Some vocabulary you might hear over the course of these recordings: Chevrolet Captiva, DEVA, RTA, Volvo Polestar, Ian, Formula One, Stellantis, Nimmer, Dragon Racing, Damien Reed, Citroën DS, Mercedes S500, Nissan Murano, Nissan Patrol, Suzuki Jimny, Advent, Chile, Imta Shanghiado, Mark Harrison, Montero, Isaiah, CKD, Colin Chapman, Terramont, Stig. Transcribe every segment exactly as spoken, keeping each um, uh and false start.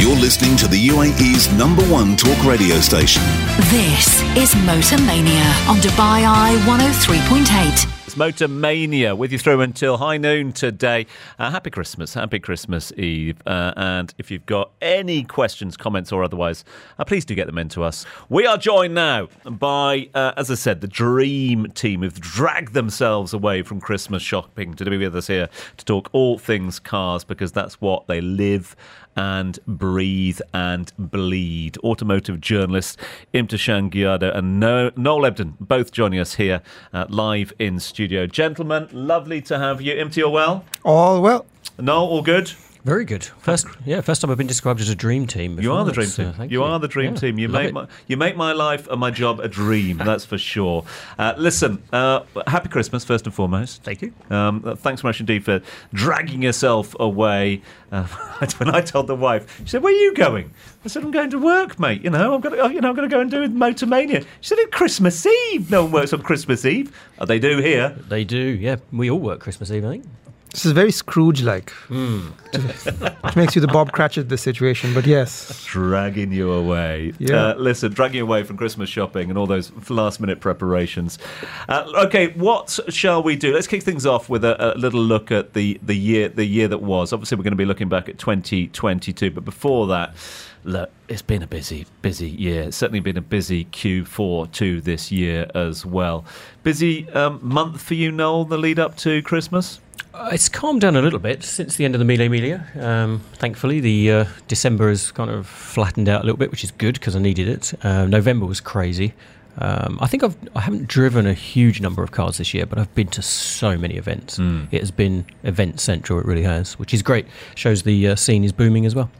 You're listening to the U A E's number one talk radio station. This is Motor Mania on Dubai Eye one oh three point eight. It's Motor Mania with you through until high noon today. Uh, happy Christmas, happy Christmas Eve. Uh, and if you've got any questions, comments or otherwise, uh, please do get them in to us. We are joined now by, uh, as I said, the dream team who've dragged themselves away from Christmas shopping to be with us here to talk all things cars, because that's what they live and breathe and bleed. Automotive journalist Imta Shanghiado and Noel Ebden both joining us here uh, live in studio. Gentlemen, lovely to have you. Imta, you're well? All well. Noel, all good? Very good. First, yeah, first time I've been described as a dream team. Before. You are the dream team. Uh, you, you are the dream yeah, team. You make it. my you make my life and my job a dream. That's for sure. Uh, listen, uh, happy Christmas first and foremost. Thank you. Um, thanks so much indeed for dragging yourself away. Uh, when I told the wife, she said, "Where are you going?" I said, "I'm going to work, mate. You know, I'm going to you know I'm going to go and do Motor Mania." She said, "It's Christmas Eve. No one works on Christmas Eve." Oh, they do here. They do. Yeah, we all work Christmas Eve, I think. This is very Scrooge-like, mm. which makes you the Bob Cratchit of this situation, but yes. Dragging you away. Yeah. Uh, listen, dragging you away from Christmas shopping and all those last-minute preparations. Uh, okay, what shall we do? Let's kick things off with a, a little look at the, the year the year that was. Obviously, we're going to be looking back at twenty twenty-two, but before that, look, it's been a busy, busy year. It's certainly been a busy Q four too this year as well. Busy um, month for you, Noel, the lead-up to Christmas? Uh, it's calmed down a little bit since the end of the Mille Miglia. Um, thankfully, the uh, December has kind of flattened out a little bit, which is good because I needed it. Uh, November was crazy. Um, I think I've, I haven't driven a huge number of cars this year, but I've been to so many events. Mm. It has been event central, it really has, which is great. Shows the uh, scene is booming as well.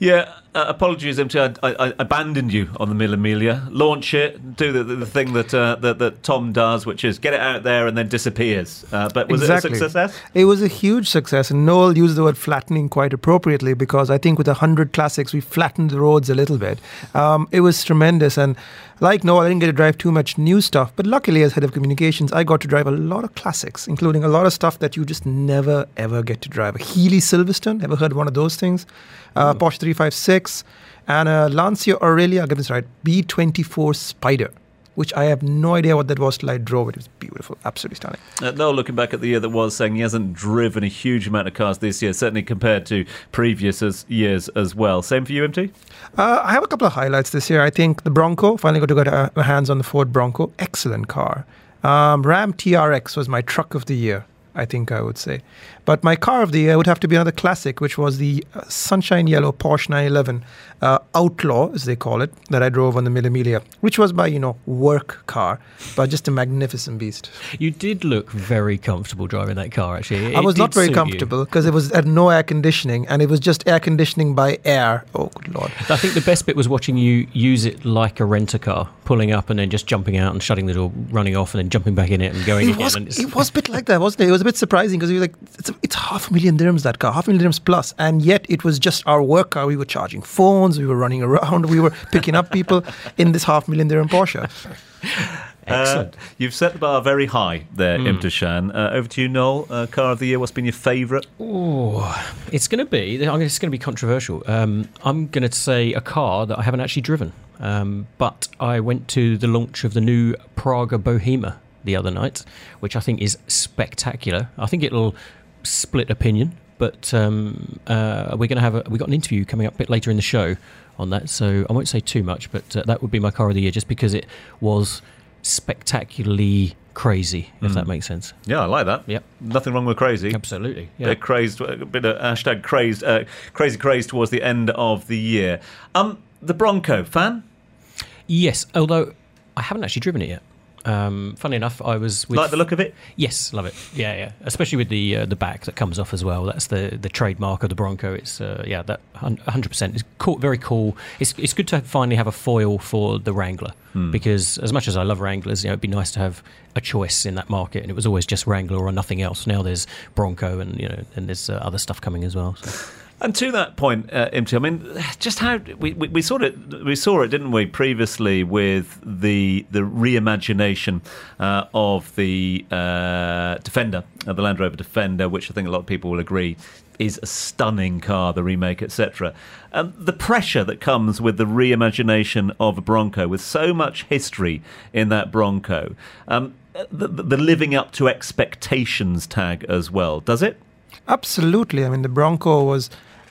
Yeah, uh, apologies, M T. I, I, I abandoned you on the Mille Miglia. Launch it, do the, the, the thing that, uh, that that Tom does, which is get it out there and then disappears. Uh, but was exactly. it a success? It was a huge success, and Noel used the word flattening quite appropriately, because I think with one hundred classics, we flattened the roads a little bit. Um, it was tremendous, and like Noel, I didn't get to drive too much new stuff, but luckily as head of communications, I got to drive a lot of classics, including a lot of stuff that you just never, ever get to drive. A Healy Silverstone, ever heard one of those things? Uh, mm. Porsche three fifty-six, and a Lancia Aurelia, I'll get this right, B twenty-four Spider, which I have no idea what that was till I drove it. It was beautiful, absolutely stunning. Uh, Noel, looking back at the year that was, saying he hasn't driven a huge amount of cars this year, certainly compared to previous as, years as well. Same for you, M T? Uh, I have a couple of highlights this year. I think the Bronco, finally got to get uh, my hands on the Ford Bronco. Excellent car. Um, Ram T R X was my truck of the year, I think I would say. But my car of the year would have to be another classic, which was the uh, Sunshine Yellow Porsche nine eleven uh, Outlaw, as they call it, that I drove on the Mille Miglia, which was my, you know, work car, but just a magnificent beast. You did look very comfortable driving that car, actually. It I was not very comfortable because it was at no air conditioning, and it was just air conditioning by air. Oh, good Lord. I think the best bit was watching you use it like a rent-a-car, pulling up and then just jumping out and shutting the door, running off and then jumping back in it and going it again. Was, and it was a bit like that, wasn't it? It was a bit surprising because we were like, it's, it's half a million dirhams, that car, half a million dirhams plus, and yet it was just our work car. We were charging phones, we were running around, we were picking up people in this half million dirham Porsche. Excellent. Uh, you've set the bar very high there, mm. Imta Shan. Uh, over to you, Noel. Uh, car of the year, what's been your favourite? Oh, it's going to be, it's going to be controversial. Um, I'm going to say a car that I haven't actually driven, um, but I went to the launch of the new Praga Bohema the other night, which I think is spectacular. I think it'll split opinion, but um, uh, we're going to have a, we got an interview coming up a bit later in the show on that, so I won't say too much, but uh, that would be my car of the year just because it was spectacularly crazy, if mm. that makes sense. Yeah, I like that. Yep. Nothing wrong with crazy. Absolutely. Yeah. Bit crazed, a bit of hashtag crazed, uh, crazy crazed towards the end of the year. Um, the Bronco, fan? Yes, although I haven't actually driven it yet. Um, funny enough, I was with... Like the look of it? Yes, love it. Yeah, yeah. Especially with the uh, the back that comes off as well. That's the, the trademark of the Bronco. It's, uh, yeah, that one hundred percent. It's cool, very cool. It's it's good to finally have a foil for the Wrangler mm. because as much as I love Wranglers, you know, it'd be nice to have a choice in that market, and it was always just Wrangler or nothing else. Now there's Bronco and, you know, and there's uh, other stuff coming as well. So. And to that point, uh, Imti, I mean, just how we, we, we sort of we saw it, didn't we, previously with the the reimagination uh, of the uh, Defender, uh, the Land Rover Defender, which I think a lot of people will agree is a stunning car, the remake, et cetera. Um, the pressure that comes with the reimagination of a Bronco, with so much history in that Bronco, um, the, the living up to expectations tag as well, does it? Absolutely. I mean, the Bronco was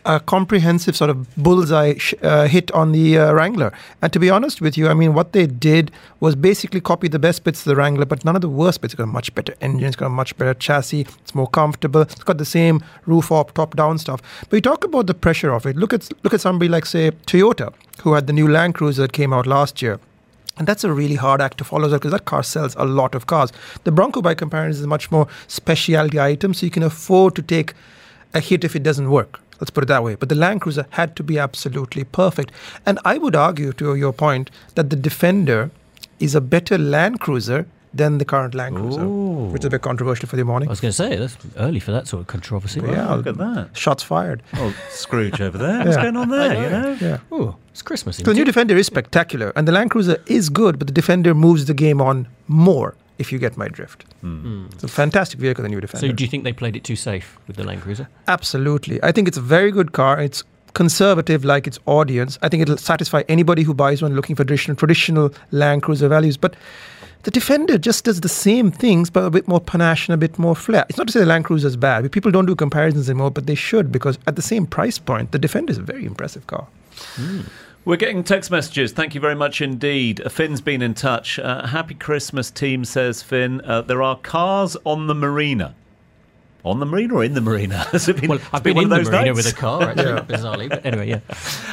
a comprehensive sort of bullseye sh- uh, hit on the uh, Wrangler. And to be honest with you, I mean, what they did was basically copy the best bits of the Wrangler, but none of the worst bits. It's got a much better engine, it's got a much better chassis, it's more comfortable, it's got the same roof up, top-down stuff. But you talk about the pressure of it. Look at look at somebody like, say, Toyota, who had the new Land Cruiser that came out last year. And that's a really hard act to follow, because that car sells a lot of cars. The Bronco, by comparison, is a much more specialty item, so you can afford to take a hit if it doesn't work. Let's put it that way. But the Land Cruiser had to be absolutely perfect. And I would argue, to your point, that the Defender is a better Land Cruiser than the current Land Cruiser, Ooh. which is a bit controversial for the morning. I was going to say, that's early for that sort of controversy. Well, yeah, look at that. Shots fired. Oh, Scrooge over there. What's yeah. going on there? Know. You know? Yeah. Ooh, it's Christmas. So the new Defender is spectacular, and the Land Cruiser is good, but the Defender moves the game on more, if you get my drift. Mm. It's a fantastic vehicle, the new Defender. So do you think they played it too safe with the Land Cruiser? Absolutely. I think it's a very good car. It's conservative like its audience. I think it'll satisfy anybody who buys one looking for traditional, traditional Land Cruiser values. But the Defender just does the same things, but a bit more panache and a bit more flair. It's not to say the Land Cruiser is bad. People don't do comparisons anymore, but they should, because at the same price point, the Defender is a very impressive car. Mm. We're getting text messages. Thank you very much indeed. Finn's been in touch. Uh, Happy Christmas, team, says Finn. Uh, there are cars on the marina. On the marina or in the marina? Has it been, well, I've been, been in the marina nights? With a car, actually, yeah. bizarrely. But anyway, yeah.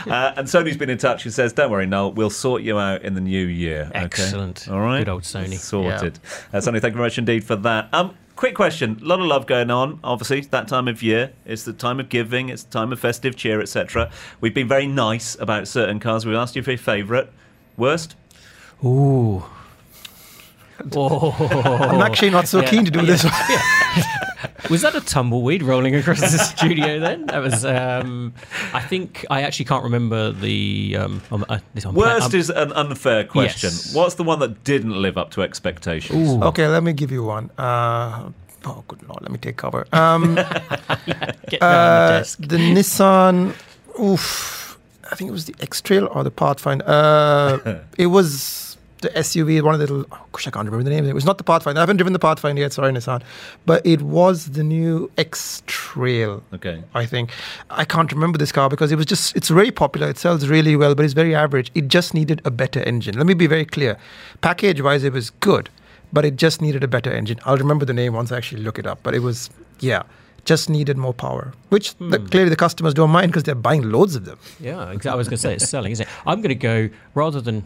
Uh, and Sony's been in touch and says, don't worry, Noel, we'll sort you out in the new year. Excellent. Okay? All right. Good old Sony. Sorted. Yeah. Uh, Sony, thank you very much indeed for that. Um, quick question. A lot of love going on, obviously. It's that time of year. It's the time of giving. It's the time of festive cheer, et cetera. We've been very nice about certain cars. We've asked you for your favourite. Worst? Ooh. Oh. I'm actually not so yeah. keen to do yeah. this one. Yeah. Was that a tumbleweed rolling across the studio then? That was, um, I think, I actually can't remember the... Um, um, uh, this one. Worst um, is an unfair question. Yes. What's the one that didn't live up to expectations? Ooh. Okay, let me give you one. Uh, oh, good Lord, let me take cover. Um, Get down uh, on the desk. The Nissan... Oof. I think it was the X-Trail or the Pathfinder. Uh, it was... the S U V, one of the little, oh gosh, I can't remember the name. It was not the Pathfinder. I haven't driven the Pathfinder yet, sorry, Nissan. But it was the new X-Trail, okay. I think. I can't remember this car because it was just, it's very popular. It sells really well, but it's very average. It just needed a better engine. Let me be very clear. Package-wise, it was good, but it just needed a better engine. I'll remember the name once I actually look it up. But it was, yeah, just needed more power, which hmm. the, clearly the customers don't mind because they're buying loads of them. Yeah, exactly. I was going to say it's selling, isn't it? I'm going to go, rather than...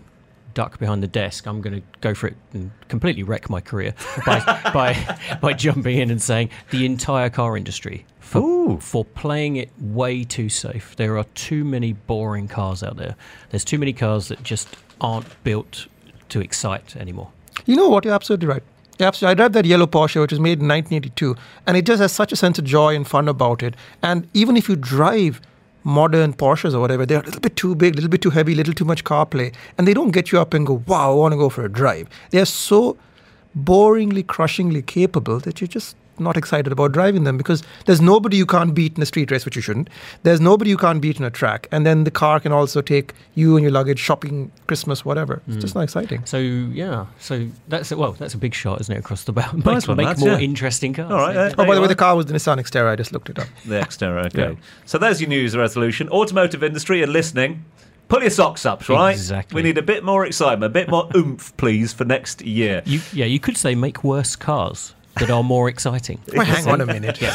duck behind the desk, I'm going to go for it and completely wreck my career by by, by jumping in and saying the entire car industry for, Ooh. for playing it way too safe. There are too many boring cars out there. There's too many cars that just aren't built to excite anymore. You know what? You're absolutely right. Yeah, absolutely. I drive that yellow Porsche, which was made in nineteen eighty-two, and it just has such a sense of joy and fun about it. And even if you drive modern Porsches or whatever, they're a little bit too big, a little bit too heavy, a little too much CarPlay, and they don't get you up and go, wow, I want to go for a drive. They're so boringly, crushingly capable that you're just not excited about driving them, because there's nobody you can't beat in a street race, which you shouldn't. There's nobody you can't beat in a track. And then the car can also take you and your luggage shopping, Christmas, whatever. It's mm. just not exciting. So, yeah. So, that's a, well, that's a big shot, isn't it, across the bow? Nice make make more yeah. interesting cars. All right. Yeah. Oh, by the way, the car was the Nissan Xterra. I just looked it up. The Xterra, okay. Yeah. So, there's your news resolution. Automotive industry and listening. Pull your socks up, right? Exactly. We need a bit more excitement, a bit more oomph, please, for next year. You, yeah, you could say make worse cars that are more exciting. Well, hang on a minute. Yeah.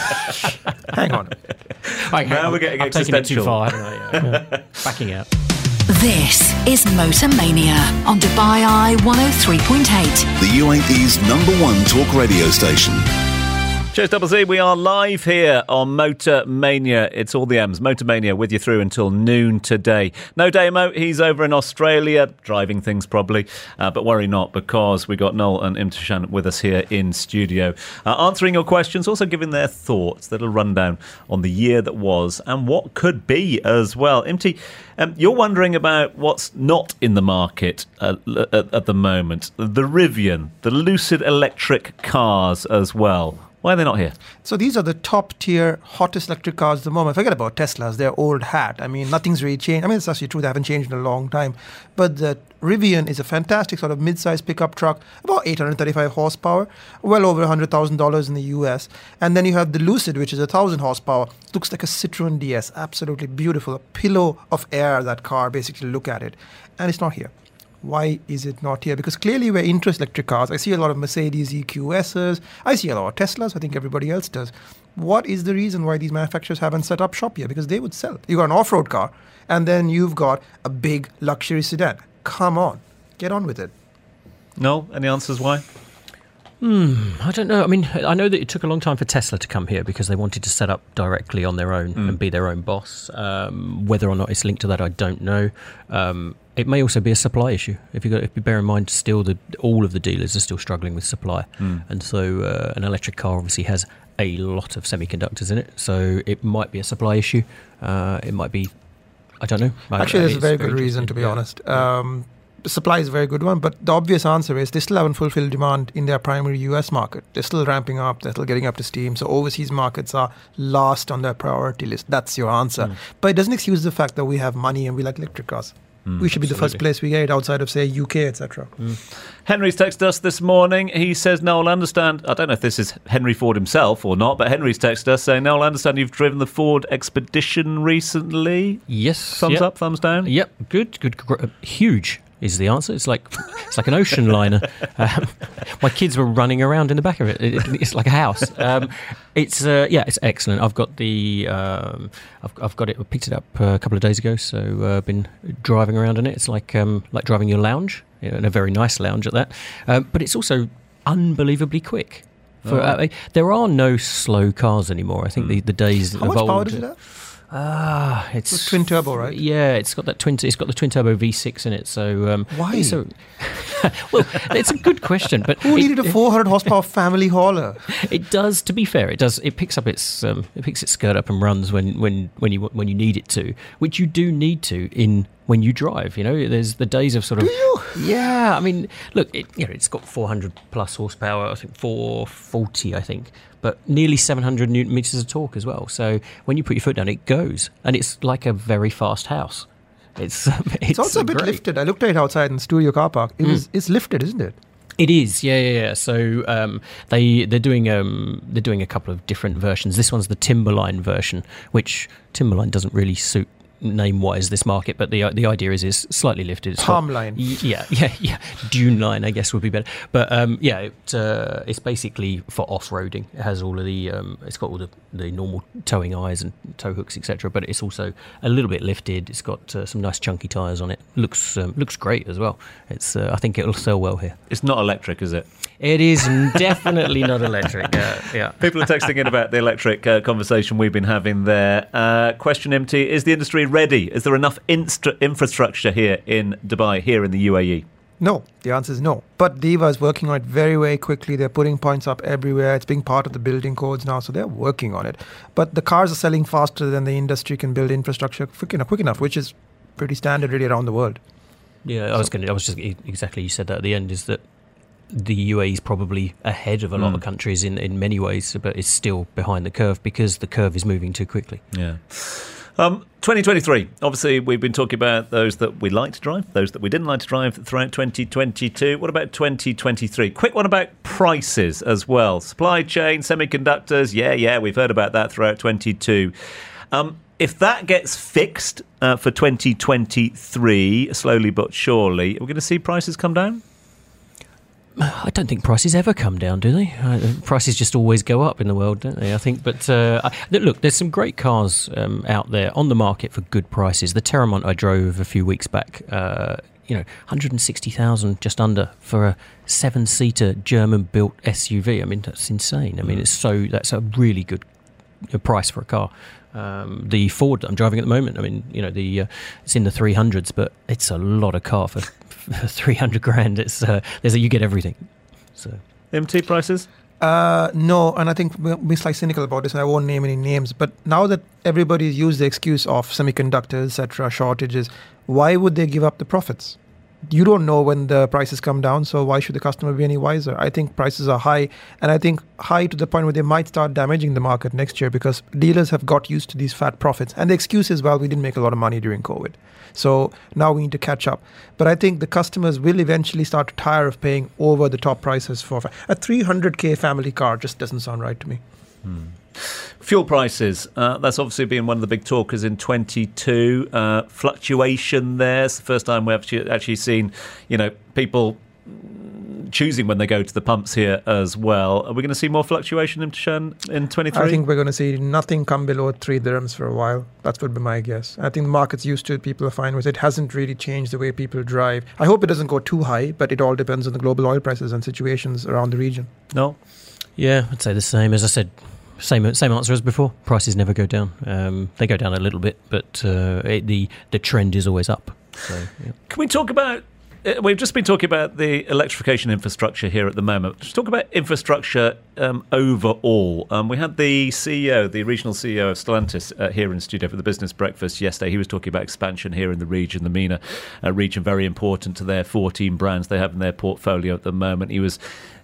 hang on. Right, now on. We're getting I'm existential. Taking it too far. Yeah. Backing out. This is Motor Mania on Dubai Eye one oh three point eight. The U A E's number one talk radio station. Cheers, Double Z. We are live here on Motor Mania. It's all the M's. Motor Mania with you through until noon today. No Damo, he's over in Australia, driving things probably. Uh, but worry not, because we got Noel and Imta Shanghiado with us here in studio. Uh, answering your questions, also giving their thoughts, little rundown on the year that was and what could be as well. Imti, um, you're wondering about what's not in the market uh, at, at the moment. The Rivian, the Lucid electric cars as well. Why are they not here? So these are the top-tier, hottest electric cars at the moment. Forget about Teslas. They're old hat. I mean, nothing's really changed. I mean, it's actually true. They haven't changed in a long time. But the Rivian is a fantastic sort of mid-sized pickup truck, about eight hundred thirty-five horsepower, well over one hundred thousand dollars in the U S. And then you have the Lucid, which is one thousand horsepower. Looks like a Citroën D S. Absolutely beautiful. A pillow of air, that car, basically. Look at it. And it's not here. Why is it not here? Because clearly we're interested in electric cars. I see a lot of Mercedes E Q Ss. I see a lot of Teslas. I think everybody else does. What is the reason why these manufacturers haven't set up shop here? Because they would sell. You've got an off-road car, and then you've got a big luxury sedan. Come on. Get on with it. No? Any answers why? Hmm, I don't know. I mean, I know that it took a long time for Tesla to come here because they wanted to set up directly on their own mm. and be their own boss. Um, whether or not it's linked to that, I don't know. Um, it may also be a supply issue. If you got, if you bear in mind, still the all of the dealers are still struggling with supply, mm. and so uh, an electric car obviously has a lot of semiconductors in it. So it might be a supply issue. Uh, it might be, I don't know. I Actually, don't know. there's it's a very, very good reason to be yeah. honest. Um, Supply is a very good one, but the obvious answer is they still haven't fulfilled demand in their primary U S market. They're still ramping up, they're still getting up to steam. So overseas markets are last on their priority list. That's your answer. Mm. But it doesn't excuse the fact that we have money and we like electric cars. Mm, we should be absolutely. the first place we get it outside of, say, U K, et cetera. Mm. Henry's texted us this morning. He says, Noel, I understand... I don't know if this is Henry Ford himself or not, but Henry's texted us saying, Noel, I understand you've driven the Ford Expedition recently. Yes. Thumbs yep. up, thumbs down? Yep. Good, good. Uh, huge. Is the answer? It's like it's like an ocean liner. Um, my kids were running around in the back of it. it, it it's like a house. Um, it's uh, yeah, it's excellent. I've got the um, I've I've got it. I picked it up a couple of days ago, so I've uh, been driving around in it. It's like um, like driving your lounge, you know, in a very nice lounge at that. Um, but it's also unbelievably quick. For, oh. uh, there are no slow cars anymore. I think mm. the the days. How much old, power does it have? Ah, it's, it's twin turbo, right? Yeah, it's got that twin. It's got the twin turbo V six in it. So um, why? It's a, well, it's a good question. But who needed it, a four hundred horsepower family hauler? It does. To be fair, it does. It picks up its um, it picks its skirt up and runs when, when, when you when you need it to, which you do need to in. When you drive, you know, there's the days of sort of... Do you? Yeah, I mean, look, it, you know, it's got four hundred plus horsepower, I think four forty, I think, but nearly seven hundred newton meters of torque as well. So when you put your foot down, it goes, and it's like a very fast house. It's It's, it's also a bit great. lifted. I looked at it outside in the studio car park. It mm. was, it's lifted, isn't it? It is, yeah, yeah, yeah. So um, they they're doing um, they're doing a couple of different versions. This one's the Timberline version, which Timberline doesn't really suit name-wise this market, but the the idea is is slightly lifted. It's palm got, line. Yeah, yeah, yeah. Dune line, I guess, would be better. But um, yeah, it, uh, it's basically for off-roading. It has all of the, um, it's got all the, the normal towing eyes and tow hooks, et cetera. But it's also a little bit lifted. It's got uh, some nice chunky tyres on it. Looks um, looks great as well. It's uh, I think it'll sell well here. It's not electric, is it? It is definitely not electric. Uh, yeah. People are texting in about the electric uh, conversation we've been having there. Uh, question M T, is the industry ready? Is there enough instra- infrastructure here in Dubai, here in the U A E? No. The answer is no. But DEVA is working on it very, very quickly. They're putting points up everywhere. It's being part of the building codes now, so they're working on it. But the cars are selling faster than the industry can build infrastructure quick enough, quick enough, which is pretty standard really around the world. Yeah, I was going to, I was just, exactly, you said that at the end, is that the U A E is probably ahead of a lot mm. of countries in, in many ways, but it's still behind the curve because the curve is moving too quickly. Yeah. Um, twenty twenty-three, obviously we've been talking about those that we like to drive, those that we didn't like to drive throughout twenty twenty-two. What about twenty twenty-three? Quick one about prices as well. Supply chain, semiconductors, yeah, yeah, we've heard about that throughout twenty-two. Um, if that gets fixed uh, for twenty twenty-three, slowly but surely, are we going to see prices come down? I don't think prices ever come down, do they? Uh, prices just always go up in the world, don't they, I think? But uh, I, look, there's some great cars um, out there on the market for good prices. The Terramont I drove a few weeks back uh, you know, one hundred sixty thousand just under for a seven-seater German-built S U V. I mean, that's insane. I mean, it's so that's a really good price for a car. Um, the Ford that I'm driving at the moment, I mean, you know, the uh, it's in the three hundreds, but it's a lot of car for, for three hundred grand. It's uh, there's a, you get everything. So M T prices? Uh, no, and I think we're slightly cynical about this, and I won't name any names, but now that everybody's used the excuse of semiconductors, et cetera, shortages, why would they give up the profits? You don't know when the prices come down, so why should the customer be any wiser? I think prices are high, and I think high to the point where they might start damaging the market next year, because dealers have got used to these fat profits. And the excuse is, well, we didn't make a lot of money during COVID, so now we need to catch up. But I think the customers will eventually start to tire of paying over the top prices for a three hundred K family car. Just doesn't sound right to me. Hmm. Fuel prices, uh, that's obviously been one of the big talkers in twenty-two. Uh, fluctuation there. It's the first time we've actually, actually seen, you know, people choosing when they go to the pumps here as well. Are we going to see more fluctuation in in twenty-three? I think we're going to see nothing come below three dirhams for a while. That would be my guess. I think the market's used to it. People are fine with it. It hasn't really changed the way people drive. I hope it doesn't go too high, but it all depends on the global oil prices and situations around the region. No? Yeah, I'd say the same. As I said, Same same answer as before. Prices never go down. Um, they go down a little bit, but uh, it, the the trend is always up. So, yeah. Can we talk about? Uh, we've just been talking about the electrification infrastructure here at the moment. Let's talk about infrastructure um, overall. Um, we had the C E O, the regional C E O of Stellantis, uh, here in the studio for the business breakfast yesterday. He was talking about expansion here in the region, the MENA uh, region, very important to their fourteen brands they have in their portfolio at the moment. He was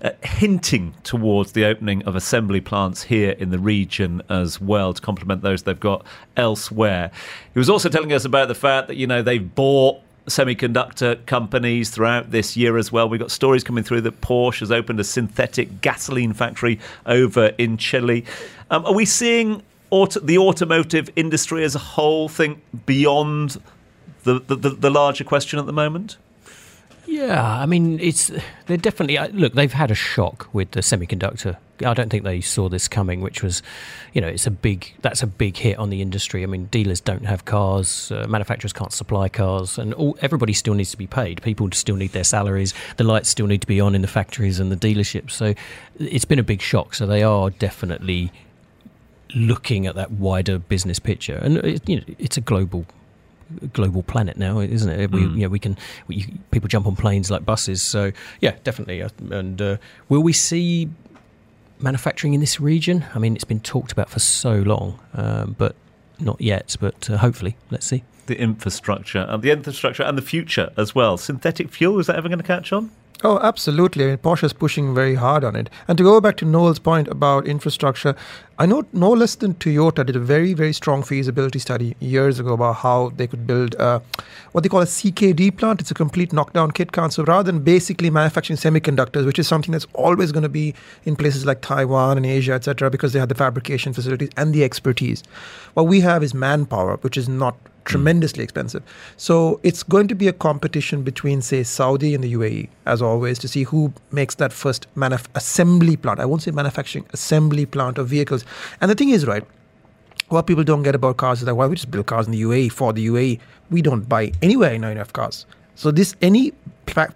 Uh, hinting towards the opening of assembly plants here in the region as well to complement those they've got elsewhere. He was also telling us about the fact that, you know, they've bought semiconductor companies throughout this year as well. We've got stories coming through that Porsche has opened a synthetic gasoline factory over in Chile. Um, are we seeing auto- the automotive industry as a whole think beyond the, the, the, the larger question at the moment? Yeah, I mean, it's they're definitely look. They've had a shock with the semiconductor. I don't think they saw this coming, which was, you know, it's a big that's a big hit on the industry. I mean, dealers don't have cars, uh, manufacturers can't supply cars, and all, everybody still needs to be paid. People still need their salaries. The lights still need to be on in the factories and the dealerships. So it's been a big shock. So they are definitely looking at that wider business picture, and it, you know, it's a global. global planet now, isn't it? We, mm. you know, we can we, people jump on planes like buses. So yeah, definitely. And uh, will we see manufacturing in this region? I mean, it's been talked about for so long, um, but not yet. But uh, hopefully, let's see. The infrastructure and the infrastructure and the future as well. Synthetic fuel, is that ever going to catch on? Oh, absolutely. I mean, Porsche is pushing very hard on it. And to go back to Noel's point about infrastructure, I know no less than Toyota did a very, very strong feasibility study years ago about how they could build a, what they call a C K D plant. It's a complete knockdown kit count. So rather than basically manufacturing semiconductors, which is something that's always going to be in places like Taiwan and Asia, et cetera, because they have the fabrication facilities and the expertise. What we have is manpower, which is not tremendously expensive. So it's going to be a competition between, say, Saudi and the U A E, as always, to see who makes that first manuf- assembly plant. I won't say manufacturing, assembly plant of vehicles. And the thing is, right, what people don't get about cars is that, well, we just build cars in the U A E for the U A E. We don't buy anywhere now enough cars. So this any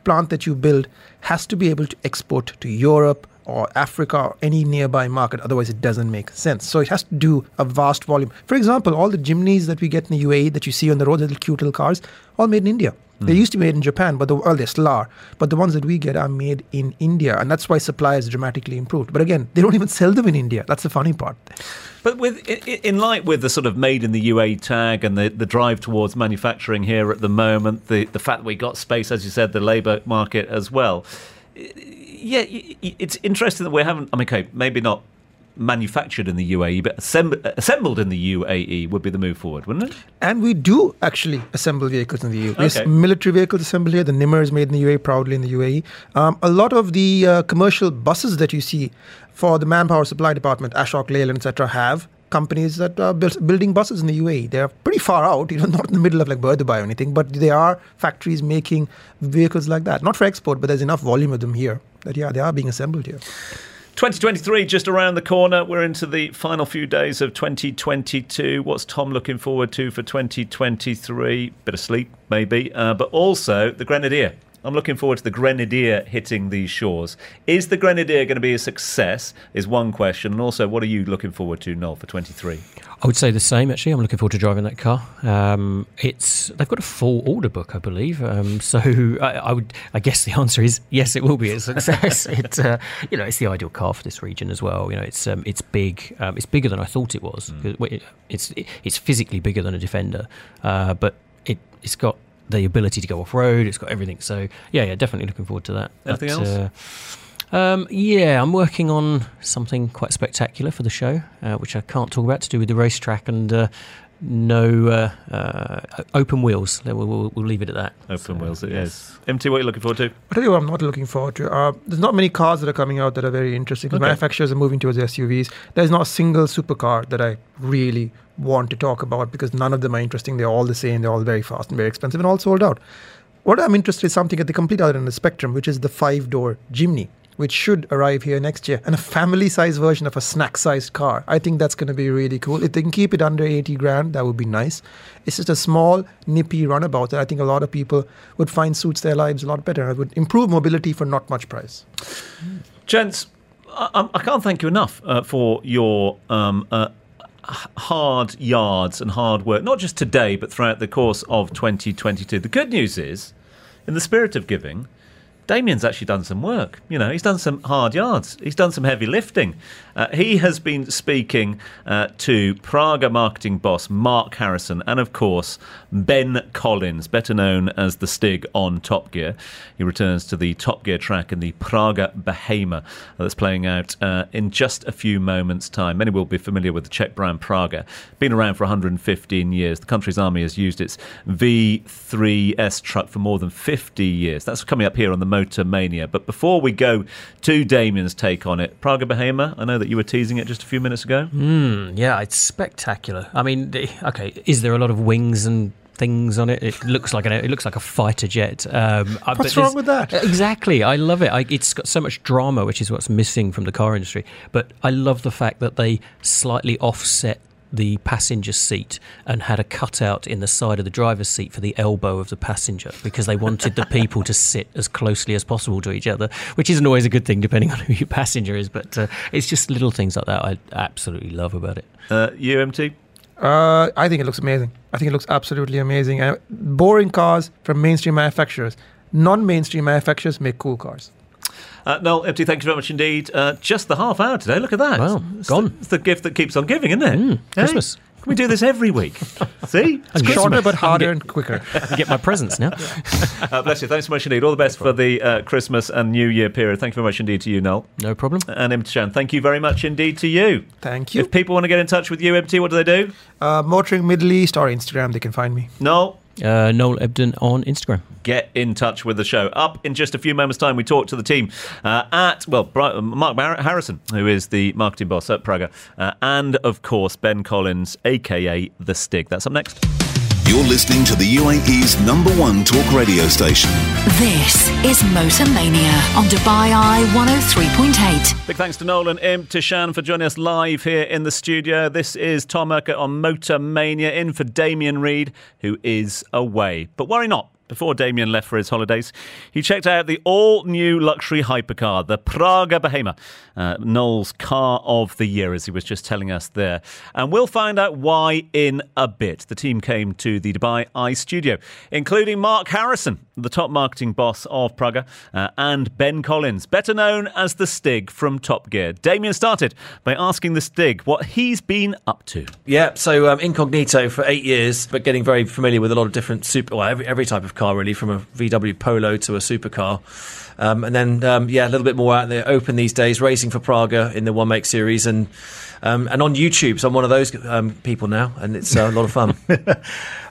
plant that you build has to be able to export to Europe or Africa or any nearby market, otherwise it doesn't make sense. So it has to do a vast volume. For example, all the Jimnys that we get in the U A E that you see on the road, little cute little cars, all made in India. Mm. They used to be made in Japan, but the, well, they're still are. But the ones that we get are made in India, and that's why supply has dramatically improved. But again, they don't even sell them in India. That's the funny part. But with in light with the sort of made in the U A E tag and the, the drive towards manufacturing here at the moment, the, the fact that we got space, as you said, the labour market as well, yeah, it's interesting that we haven't, I mean, okay, maybe not manufactured in the U A E, but assemb- assembled in the U A E would be the move forward, wouldn't it? And we do actually assemble vehicles in the U A E. Okay. There's military vehicles assembled here. The Nimmer is made in the U A E, proudly in the U A E. Um, a lot of the uh, commercial buses that you see for the Manpower Supply Department, Ashok Leyland, et cetera, have companies that are build, building buses in the U A E. They're pretty far out, you know, not in the middle of like Dubai or anything, but they are factories making vehicles like that. Not for export, but there's enough volume of them here that, yeah, they are being assembled here. twenty twenty-three just around the corner. We're into the final few days of twenty twenty-two. What's Tom looking forward to for twenty twenty-three? Bit of sleep, maybe, uh, but also the Grenadier. I'm looking forward to the Grenadier hitting these shores. Is the Grenadier going to be a success is one question. And also, what are you looking forward to, Noel, for twenty-three? I would say the same, actually. I'm looking forward to driving that car. Um, it's They've got a full order book, I believe. Um, so I, I would, I guess the answer is yes, it will be a success. it, uh, you know, it's the ideal car for this region as well. You know, it's um, it's big. Um, it's bigger than I thought it was. Mm. It's it's physically bigger than a Defender, uh, but it it's got the ability to go off-road. It's got everything. So yeah, yeah, definitely looking forward to that. Anything but, else? Uh, um, yeah, I'm working on something quite spectacular for the show, uh, which I can't talk about, to do with the racetrack and uh, no uh, uh, open wheels. We'll, we'll, we'll leave it at that. Open so, wheels, it yes. is. M T, what are you looking forward to? I tell you what I'm not looking forward to. Uh, there's not many cars that are coming out that are very interesting. Okay. Manufacturers are moving towards S U Vs. There's not a single supercar that I really want to talk about, because none of them are interesting. They're all the same. They're all very fast and very expensive and all sold out. What I'm interested in is something at the complete other end of the spectrum, which is the five-door Jimny, which should arrive here next year, and a family-sized version of a snack-sized car. I think that's going to be really cool. If they can keep it under eighty grand, that would be nice. It's just a small, nippy runabout that I think a lot of people would find suits their lives a lot better, and it would improve mobility for not much price. Gents, I, I can't thank you enough uh, for your um, uh, hard yards and hard work, not just today, but throughout the course of twenty twenty-two. The good news is, in the spirit of giving, Damien's actually done some work. You know, he's done some hard yards. He's done some heavy lifting. Uh, he has been speaking uh, to Praga marketing boss Mark Harrison and, of course, Ben Collins, better known as the Stig on Top Gear. He returns to the Top Gear track in the Praga Bohema that's playing out uh, in just a few moments' time. Many will be familiar with the Czech brand Praga. Been around for one hundred fifteen years. The country's army has used its V three S truck for more than fifty years. That's coming up here on the Motor Mania. But before we go to Damien's take on it, Praga Bohema, I know that you were teasing it just a few minutes ago. Mm, yeah, it's spectacular. I mean, okay, is there a lot of wings and things on it? It looks like an, it looks like a fighter jet. Um, what's wrong with that? Exactly. I love it. I, it's got so much drama, which is what's missing from the car industry. But I love the fact that they slightly offset the passenger seat and had a cutout in the side of the driver's seat for the elbow of the passenger, because they wanted the people to sit as closely as possible to each other, which isn't always a good thing depending on who your passenger is, but uh, it's just little things like that I absolutely love about it. Uh, you, M T? Uh, I think it looks amazing. I think it looks absolutely amazing. Uh, boring cars from mainstream manufacturers. Non-mainstream manufacturers make cool cars. Uh, Noel, Empty, thank you very much indeed. Uh, just the half hour today. Look at that. Wow, it's gone. The, it's the gift that keeps on giving, isn't it? Mm, hey, Christmas. Can we do this every week? See? It's shorter but harder get, and quicker. I can get my presents now. Yeah. Uh, bless you. Thanks so much indeed. All the best for the uh, Christmas and New Year period. Thank you very much indeed to you, Noel. No problem. And Imta Shang, thank you very much indeed to you. Thank you. If people want to get in touch with you, Imta, what do they do? Uh, Motoring Middle East or Instagram, they can find me. Noel? Uh, Noel Ebden on Instagram. Get in touch with the show. Up in just a few moments' time, we talk to the team uh, at, well, Mark Harrison, who is the marketing boss at Praga, uh, and, of course, Ben Collins, a k a. The Stig. That's up next. You're listening to the U A E's number one talk radio station. This is Motor Mania on Dubai Eye one oh three point eight. Big thanks to Noel and Imta Shang for joining us live here in the studio. This is Tom Urquhart on Motor Mania, in for Damien Reid, who is away. But worry not. Before Damien left for his holidays, he checked out the all-new luxury hypercar, the Praga Bohema, uh, Noel's car of the year, as he was just telling us there. And we'll find out why in a bit. The team came to the Dubai Eye studio, including Mark Harrison, the top marketing boss of Praga, uh, and Ben Collins, better known as the Stig from Top Gear. Damien started by asking the Stig what he's been up to. Yeah, so um, incognito for eight years, but getting very familiar with a lot of different super, well, every, every type of car, really, from a V W Polo to a supercar. Um, and then, um, yeah, a little bit more out there, open these days, racing for Praga in the One Make series, and um, and on YouTube. So I'm one of those um, people now, and it's uh, a lot of fun.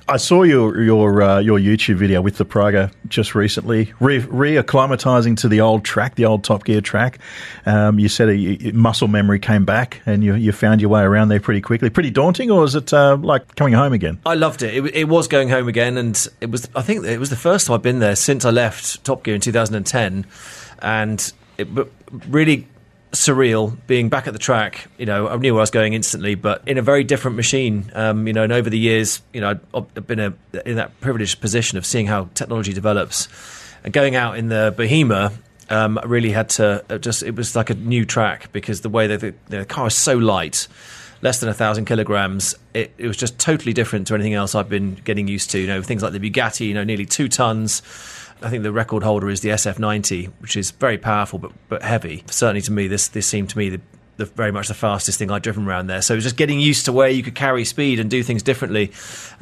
I saw your your uh, your YouTube video with the Praga just recently, re- re-acclimatising to the old track, the old Top Gear track. Um, you said a, a muscle memory came back, and you, you found your way around there pretty quickly. Pretty daunting, or is it uh, like coming home again? I loved it. it. It was going home again, and it was. I think it was the first time I've been there since I left Top Gear in two thousand ten, and it really surreal being back at the track. You know, I knew where I was going instantly, but in a very different machine. Um, you know, and over the years, you know, I've been a, in that privileged position of seeing how technology develops. And going out in the Bohema, um, I really had to uh, just, it was like a new track, because the way that the, the car is so light, less than a thousand kilograms, it, it was just totally different to anything else I've been getting used to. You know, things like the Bugatti, you know, nearly two tons. I think the record holder is the S F ninety, which is very powerful but but heavy. Certainly to me, this this seemed to me the, the very much the fastest thing I'd driven around there. So it was just getting used to where you could carry speed and do things differently.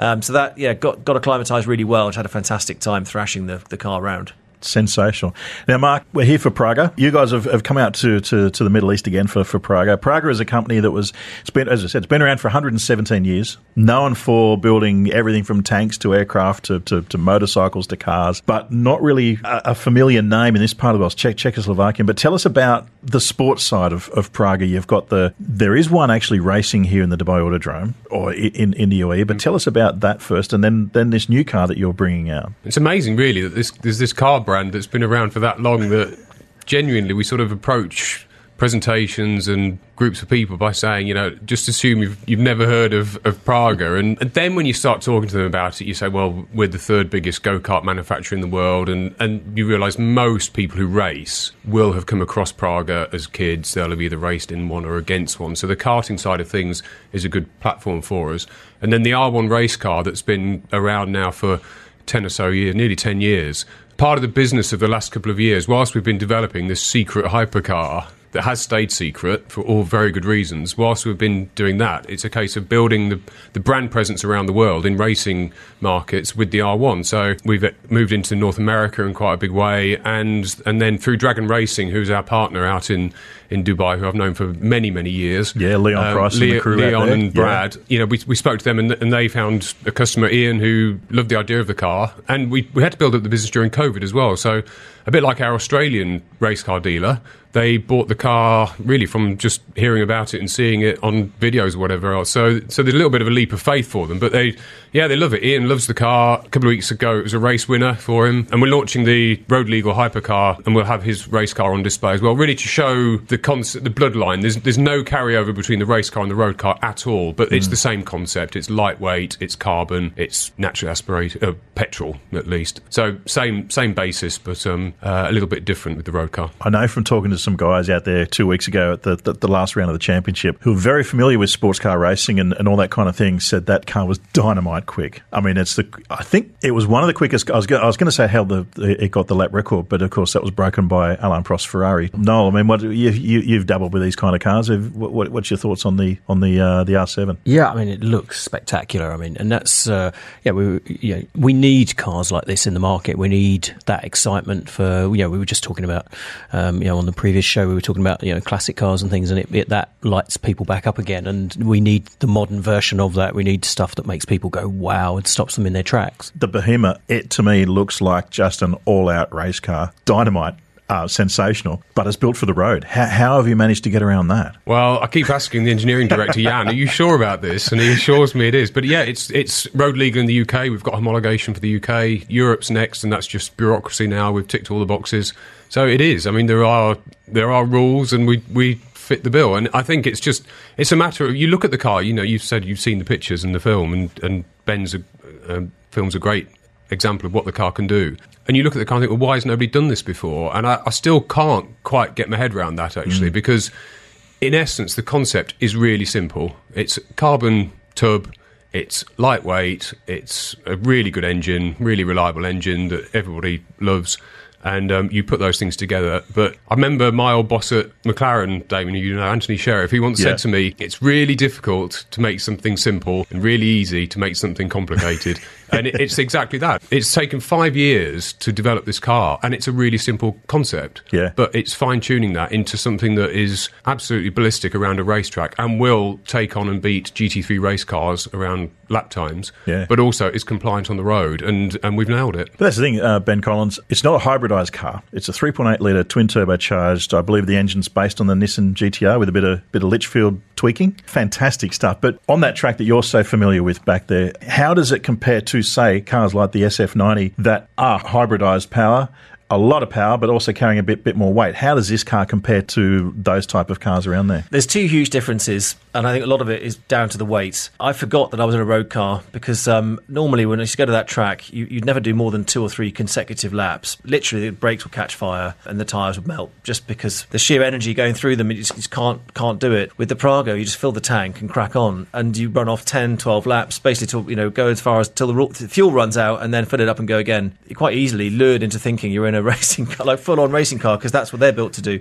Um, so that, yeah, got got acclimatised really well. I had a fantastic time thrashing the, the car around. Sensational. Now, Mark, we're here for Praga. You guys have, have come out to, to, to the Middle East again for, for Praga. Praga is a company that was, it's been, as I said, it's been around for one hundred seventeen years, known for building everything from tanks to aircraft to, to, to motorcycles to cars, but not really a, a familiar name in this part of the world. Czech, Czechoslovakian. But tell us about the sports side of, of Praga. You've got the, there is one actually racing here in the Dubai Autodrome or in, in the U A E, but tell us about that first, and then, then this new car that you're bringing out. It's amazing, really, that this, there's this car brand that's been around for that long, that genuinely we sort of approach presentations and groups of people by saying, you know, just assume you've, you've never heard of, of Praga, and, and then when you start talking to them about it, you say, well, we're the third biggest go-kart manufacturer in the world, and, and you realise most people who race will have come across Praga as kids. They'll have either raced in one or against one, so the karting side of things is a good platform for us. And then the R one race car that's been around now for ten or so years, nearly ten years. Part of the business of the last couple of years, whilst we've been developing this secret hypercar that has stayed secret for all very good reasons, whilst we've been doing that, it's a case of building the, the brand presence around the world in racing markets with the R one. So we've moved into North America in quite a big way, and and then through Dragon Racing, who's our partner out in, in Dubai, who I've known for many, many years. Yeah, Leon um, Price Le- and the crew Leon and Brad. Yeah. You know, we, we spoke to them, and, and they found a customer, Ian, who loved the idea of the car, and we, we had to build up the business during COVID as well. So a bit like our Australian race car dealer, they bought the car really from just hearing about it and seeing it on videos or whatever else. So so there's a little bit of a leap of faith for them. But they, yeah, they love it. Ian loves the car. A couple of weeks ago, it was a race winner for him. And we're launching the Road Legal Hypercar, and we'll have his race car on display as well, really to show the concept, the bloodline. There's there's no carryover between the race car and the road car at all, but it's mm. the same concept. It's lightweight, it's carbon, it's naturally aspirated, uh, petrol at least. So same same basis, but um, uh, a little bit different with the road car. I know from talking to some guys out there two weeks ago at the, the, the last round of the championship who are very familiar with sports car racing and, and all that kind of thing said that car was dynamite quick. I mean, it's the I think it was one of the quickest. I was go, I was going to say how the it got the lap record, but of course that was broken by Alain Prost Ferrari. Noel, I mean, what you, you you've dabbled with these kind of cars. What, what, what's your thoughts on the on the uh, the R seven? Yeah, I mean, it looks spectacular. I mean, and that's uh, yeah, we you know, we need cars like this in the market. We need that excitement for you know we were just talking about um, you know on the previous show we were talking about you know classic cars and things, and it, it that lights people back up again, and we need the modern version of that. We need stuff that makes people go wow and stops them in their tracks. The Bohema, it to me looks like just an all-out race car. Dynamite. Uh, sensational, but it's built for the road. How, how have you managed to get around that? Well, I keep asking the engineering director, Jan, are you sure about this? And he assures me it is. But yeah, it's it's road legal in the U K. We've got homologation for the U K. Europe's next, and that's just bureaucracy now. We've ticked all the boxes. So it is. I mean, there are there are rules, and we we fit the bill. And I think it's just, it's a matter of, you look at the car, you know, you've said you've seen the pictures and the film, and, and Ben's uh, uh, film's a great example of what the car can do. And you look at the car and think, well, why has nobody done this before? And I, I still can't quite get my head around that, actually, mm. because in essence, the concept is really simple. It's carbon tub, it's lightweight, it's a really good engine, really reliable engine that everybody loves. And um, you put those things together. But I remember my old boss at McLaren, Damon, you know, Anthony Sheriff, he once yeah. said to me, it's really difficult to make something simple and really easy to make something complicated. And it, it's exactly that. It's taken five years to develop this car, and it's a really simple concept. Yeah. But it's fine-tuning that into something that is absolutely ballistic around a racetrack and will take on and beat G T three race cars around lap times, yeah. but also is compliant on the road, and, and we've nailed it. But that's the thing, uh, Ben Collins, it's not a hybridised car. It's a three point eight litre twin-turbocharged, I believe the engine's based on the Nissan G T R with a bit of, bit of Litchfield tweaking. Fantastic stuff. But on that track that you're so familiar with back there, how does it compare to, say, cars like the S F ninety that are hybridised power a lot of power, but also carrying a bit bit more weight. How does this car compare to those type of cars around there? There's two huge differences, and I think a lot of it is down to the weight. I forgot that I was in a road car because um, normally when you go to that track, you, you'd never do more than two or three consecutive laps. Literally, the brakes will catch fire and the tyres would melt just because the sheer energy going through them, you just, you just can't can't do it. With the Prago, you just fill the tank and crack on, and you run off ten, twelve laps, basically till, you know, go as far as till the, the fuel runs out and then fill it up and go again. You're quite easily lured into thinking you're in a racing car, like full-on racing car, because that's what they're built to do.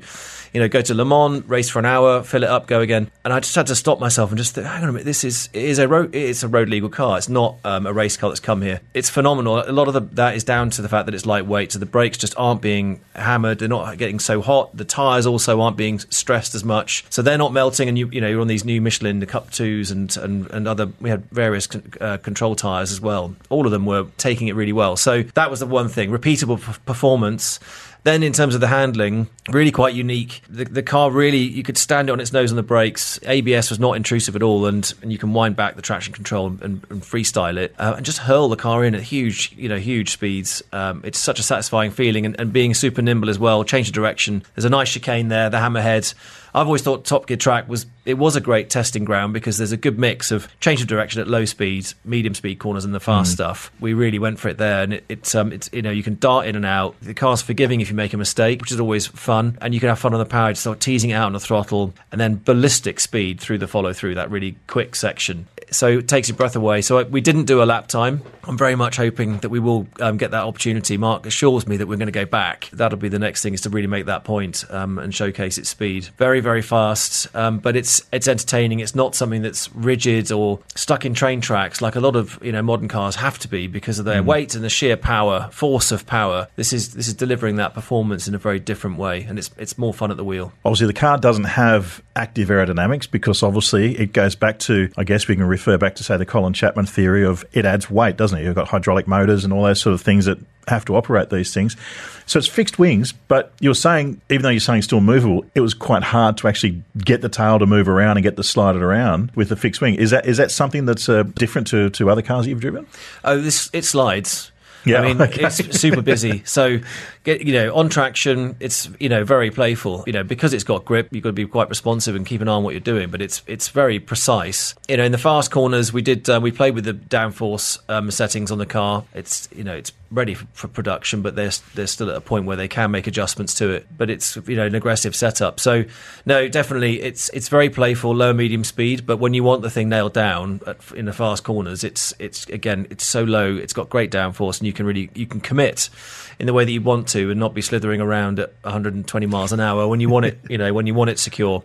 You know, go to Le Mans, race for an hour, fill it up, go again. And I just had to stop myself and just think, hang on a minute, this is it is a road it's a road legal car. It's not um, a race car that's come here. It's phenomenal. A lot of the, that is down to the fact that it's lightweight, so the brakes just aren't being hammered. They're not getting so hot. The tyres also aren't being stressed as much, so they're not melting. And you you know you're on these new Michelin the Cup Twos and and, and other. We had various con- uh, control tyres as well. All of them were taking it really well. So that was the one thing, repeatable p- performance. Then in terms of the handling, really quite unique. The, the car really, you could stand it on its nose on the brakes. A B S was not intrusive at all, and, and you can wind back the traction control and, and freestyle it, uh, and just hurl the car in at huge, you know, huge speeds. Um, it's such a satisfying feeling, and, and being super nimble as well. Change the direction. There's a nice chicane there, the hammerhead. I've always thought Top Gear track was it was a great testing ground because there's a good mix of change of direction at low speeds, medium speed corners, and the fast mm. stuff. We really went for it there, and it, it's um it's you know you can dart in and out. The car's forgiving if you make a mistake, which is always fun, and you can have fun on the power. Just start teasing it out on the throttle, and then ballistic speed through the follow through that really quick section. So it takes your breath away. So we didn't do a lap time. I'm very much hoping that we will um, get that opportunity. Mark assures me that we're going to go back. That'll be the next thing, is to really make that point um, and showcase its speed. Very, very fast, um, but it's it's entertaining. It's not something that's rigid or stuck in train tracks like a lot of you know modern cars have to be because of their mm. weight and the sheer power, force of power. This is this is delivering that performance in a very different way, and it's it's more fun at the wheel. Obviously, the car doesn't have active aerodynamics because obviously it goes back to, I guess we can refer back to, say, the Colin Chapman theory of it adds weight, doesn't it? You've got hydraulic motors and all those sort of things that have to operate these things. So it's fixed wings, but you're saying, even though you're saying still movable, it was quite hard to actually get the tail to move around and get the slided around with the fixed wing. Is that is that something that's uh, different to, to other cars that you've driven? Oh, this it slides. Yeah, I mean, okay. It's super busy. So, get, you know, on traction, it's, you know, very playful. You know, because it's got grip, you've got to be quite responsive and keep an eye on what you're doing. But it's it's very precise. You know, in the fast corners, we did uh, we played with the downforce um, settings on the car. It's you know it's ready for, for production, but they're they're still at a point where they can make adjustments to it. But it's you know an aggressive setup. So no, definitely, it's it's very playful, low medium speed. But when you want the thing nailed down at, in the fast corners, it's it's again it's so low. It's got great downforce, and you can really you can commit in the way that you want to and not be slithering around at one hundred twenty miles an hour when you want it you know when you want it secure.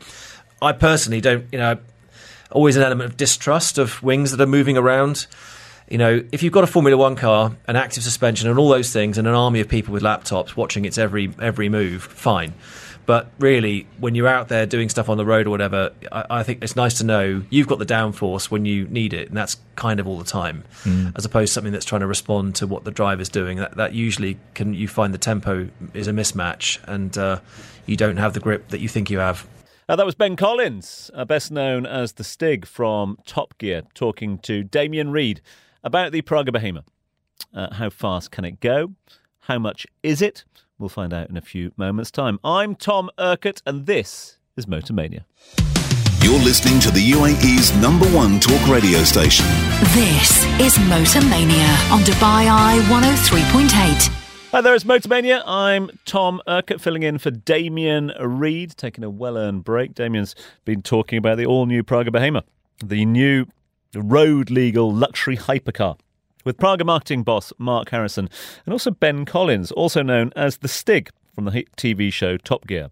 I personally don't you know always an element of distrust of wings that are moving around. You know, if you've got a Formula One car, an active suspension and all those things, and an army of people with laptops watching its every every move, fine. But really, when you're out there doing stuff on the road or whatever, I, I think it's nice to know you've got the downforce when you need it, and that's kind of all the time, mm. as opposed to something that's trying to respond to what the driver's doing. That, that usually can you find the tempo is a mismatch, and uh, you don't have the grip that you think you have. Uh, that was Ben Collins, uh, best known as the Stig from Top Gear, talking to Damien Reed about the Praga Bohema. Uh, how fast can it go? How much is it? We'll find out in a few moments' time. I'm Tom Urquhart, and this is Motor Mania. You're listening to the U A E's number one talk radio station. This is Motor Mania on Dubai Eye one oh three point eight. Hi there, it's Motor Mania. I'm Tom Urquhart, filling in for Damien Reed, taking a well-earned break. Damien's been talking about the all-new Praga Bohema, the new road-legal luxury hypercar, with Praga marketing boss Mark Harrison and also Ben Collins, also known as the Stig from the hit T V show Top Gear.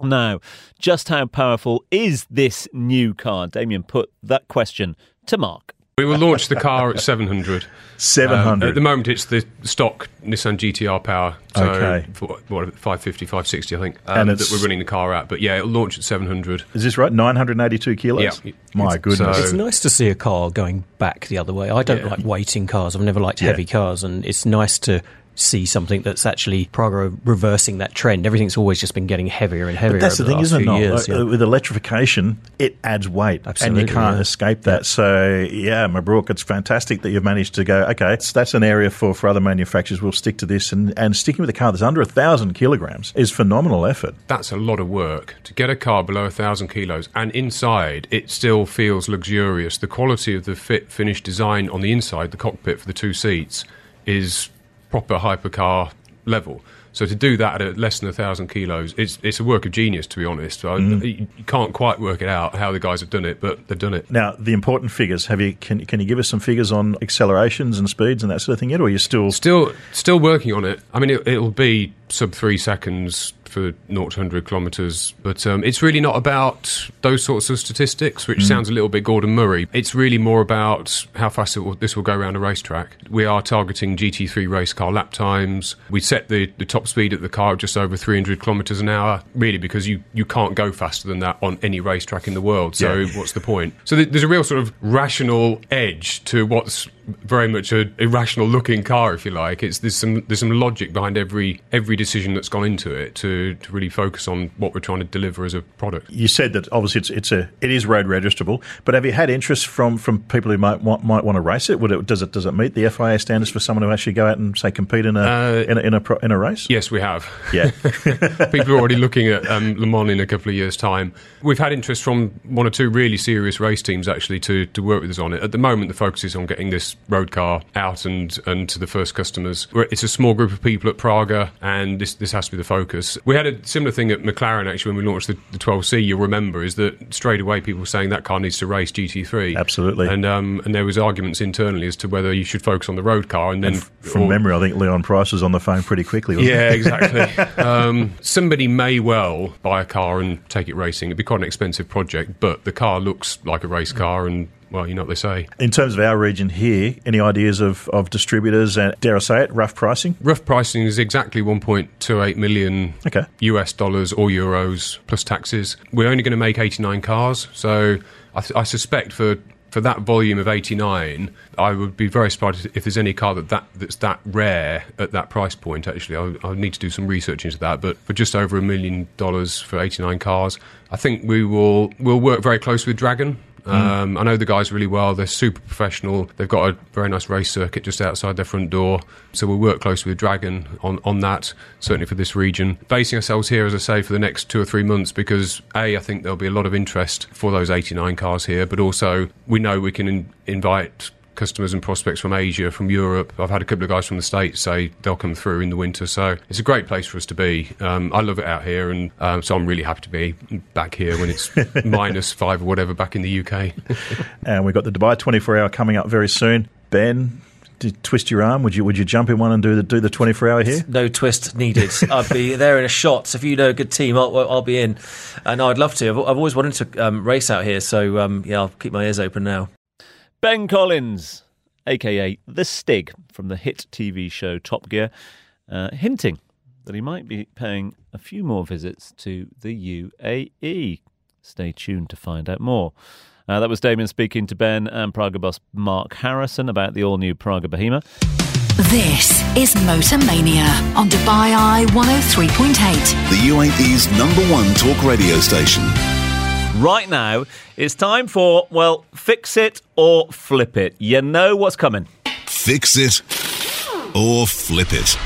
Now, just how powerful is this new car? Damien put that question to Mark. We will launch the car at seven hundred. seven hundred. Um, at the moment, it's the stock Nissan G T R power. So okay. For, what, five fifty, five sixty, I think, um, and that we're running the car at. But yeah, it'll launch at seven hundred. Is this right? nine hundred eighty-two kilos? Yeah. My it's, goodness. So, it's nice to see a car going back the other way. I don't yeah. like weight in cars. I've never liked yeah. heavy cars. And it's nice to see something that's actually Praga reversing that trend. Everything's always just been getting heavier and heavier. But that's the thing, isn't it? Years, yeah. With electrification, it adds weight. Absolutely, and you can't yeah. escape that. Yeah. So, yeah, Mabrook, it's fantastic that you've managed to go, okay, that's, that's an area for, for other manufacturers. We'll stick to this. And, and sticking with a car that's under one thousand kilograms is phenomenal effort. That's a lot of work to get a car below one thousand kilos. And inside, it still feels luxurious. The quality of the fit, finish design on the inside, the cockpit for the two seats, is proper hypercar level. So to do that at less than a thousand kilos, it's it's a work of genius, to be honest. Mm. I, you can't quite work it out how the guys have done it, but they've done it. Now, the important figures. Have you can can you give us some figures on accelerations and speeds and that sort of thing yet, or are you still still still working on it? I mean, it, it'll be sub three seconds for zero to one hundred kilometres, but um, it's really not about those sorts of statistics, which mm. sounds a little bit Gordon Murray. It's really more about how fast it will, this will go around a racetrack. We are targeting G T three race car lap times. We set the, the top speed at the car just over three hundred kilometres an hour, really, because you, you can't go faster than that on any racetrack in the world, so yeah. what's the point? So th- there's a real sort of rational edge to what's very much an irrational-looking car, if you like. It's there's some there's some logic behind every every decision that's gone into it to, to really focus on what we're trying to deliver as a product. You said that obviously it's it's a it is road registrable, but have you had interest from, from people who might want might want to race it? Would it does it does it meet the F I A standards for someone to actually go out and say compete in a uh, in a in a, pro, in a race? Yes, we have. Yeah, people are already looking at um, Le Mans in a couple of years' time. We've had interest from one or two really serious race teams actually to to work with us on it. At the moment, the focus is on getting this road car out and, and to the first customers. It's a small group of people at Praga, and this, this has to be the focus. We had a similar thing at McLaren, actually, when we launched the, the twelve C, you'll remember, is that straight away people were saying that car needs to race G T three. Absolutely. And um, and there was arguments internally as to whether you should focus on the road car. And then and f- From or, memory, I think Leon Price was on the phone pretty quickly, wasn't yeah, he? Yeah, exactly. um, somebody may well buy a car and take it racing. It'd be quite an expensive project, but the car looks like a race car and well, you know what they say. In terms of our region here, any ideas of, of distributors and, dare I say it, rough pricing? Rough pricing is exactly one point two eight million okay. U S dollars or euros plus taxes. We're only going to make eighty-nine cars, so I, th- I suspect for... for that volume of eighty-nine, I would be very surprised if there's any car that, that that's that rare at that price point, actually. I'll, I'll need to do some research into that, but for just over a million dollars for eighty-nine cars, I think we will we'll work very close with Dragon. Mm. Um, I know the guys really well. They're super professional. They've got a very nice race circuit just outside their front door. So we'll work closely with Dragon on, on that, certainly for this region. Basing ourselves here, as I say, for the next two or three months because, A, I think there'll be a lot of interest for those eighty-nine cars here, but also we know we can in- invite customers and prospects from Asia, from Europe. I've had a couple of guys from the States say they'll come through in the winter, so it's a great place for us to be. Um, I love it out here, and um, so I'm really happy to be back here when it's minus five or whatever back in the U K. And we've got the Dubai twenty-four hour coming up very soon. Ben, to twist your arm, would you would you jump in one and do the do the twenty-four hour here? No twist needed. I'd be there in a shot. So if you know a good team, I'll, I'll be in, and I'd love to. I've, I've always wanted to um, race out here, so um, yeah, I'll keep my ears open now. Ben Collins, a k a. The Stig, from the hit T V show Top Gear, uh, hinting that he might be paying a few more visits to the U A E. Stay tuned to find out more. Uh, that was Damien speaking to Ben and Praga boss Mark Harrison about the all-new Praga Bohema. This is Motor Mania on Dubai Eye one oh three point eight. The U A E's number one talk radio station. Right now, it's time for, well, fix it or flip it. You know what's coming. Fix it or flip it.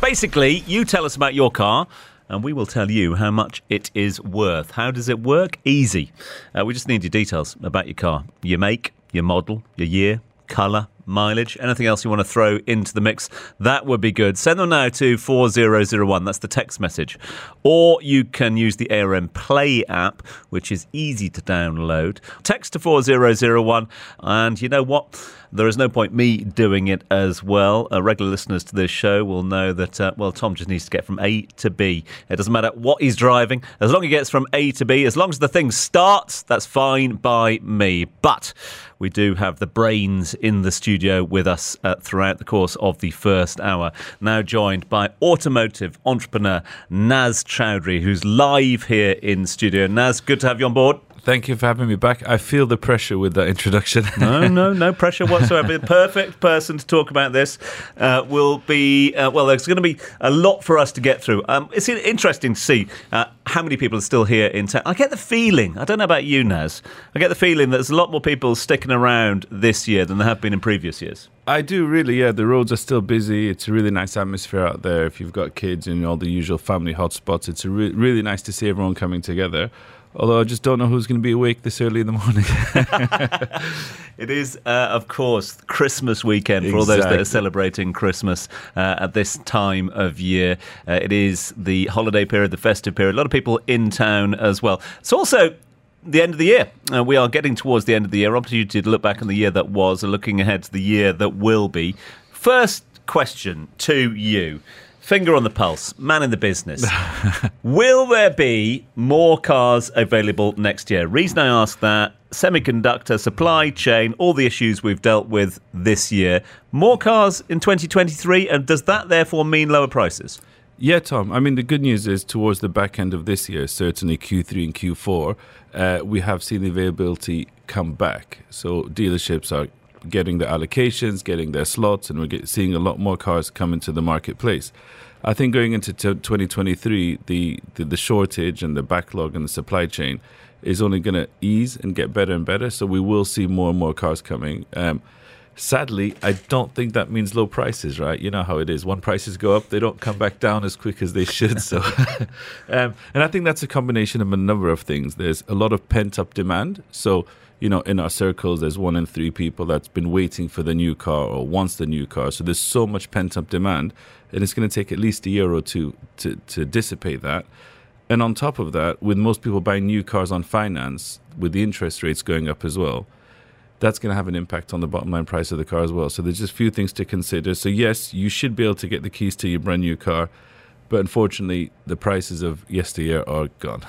Basically, you tell us about your car and we will tell you how much it is worth. How does it work? Easy. Uh, we just need your details about your car. Your make, your model, your year, colour, mileage, anything else you want to throw into the mix, that would be good. Send them now to four zero zero one, that's the text message. Or you can use the A R M Play app, which is easy to download. Text to four zero zero one, and you know what? There is no point me doing it as well. Uh, regular listeners to this show will know that, uh, well, Tom just needs to get from A to B. It doesn't matter what he's driving. As long as he gets from A to B, as long as the thing starts, that's fine by me. But we do have the brains in the studio with us uh, throughout the course of the first hour. Now joined by automotive entrepreneur Naz Chowdhury, who's live here in studio. Naz, good to have you on board. Thank you for having me back. I feel the pressure with that introduction. No, no, no pressure whatsoever. The perfect person to talk about this uh, will be, uh, well, there's going to be a lot for us to get through. Um, it's interesting to see uh, how many people are still here in town. I get the feeling, I don't know about you, Naz, I get the feeling that there's a lot more people sticking around this year than there have been in previous years. I do, really, yeah. The roads are still busy. It's a really nice atmosphere out there. If you've got kids and all the usual family hotspots, it's a re- really nice to see everyone coming together. Although I just don't know who's going to be awake this early in the morning. It is, uh, of course, Christmas weekend for exactly. all those that are celebrating Christmas uh, at this time of year. Uh, it is the holiday period, the festive period. A lot of people in town as well. It's also the end of the year. Uh, we are getting towards the end of the year. Opportunity to look back on the year that was and looking ahead to the year that will be. First question to you. Finger on the pulse, man in the business. Will there be more cars available next year? Reason I ask that, semiconductor, supply chain, all the issues we've dealt with this year. More cars in twenty twenty-three, and does that therefore mean lower prices? Yeah, Tom. I mean, the good news is towards the back end of this year, certainly Q three and Q four, uh, we have seen the availability come back. So dealerships are getting their allocations, getting their slots, and we're get, seeing a lot more cars come into the marketplace. I think going into t- twenty twenty-three, the, the, the shortage and the backlog and the supply chain is only going to ease and get better and better, so we will see more and more cars coming. Um, sadly, I don't think that means low prices, right? You know how it is. When prices go up, they don't come back down as quick as they should. So, um, and I think that's a combination of a number of things. There's a lot of pent-up demand, so you know, in our circles, there's one in three people that's been waiting for the new car or wants the new car. So there's so much pent-up demand, and it's going to take at least a year or two to, to dissipate that. And on top of that, with most people buying new cars on finance, with the interest rates going up as well, that's going to have an impact on the bottom line price of the car as well. So there's just a few things to consider. So yes, you should be able to get the keys to your brand new car, but unfortunately, the prices of yesteryear are gone.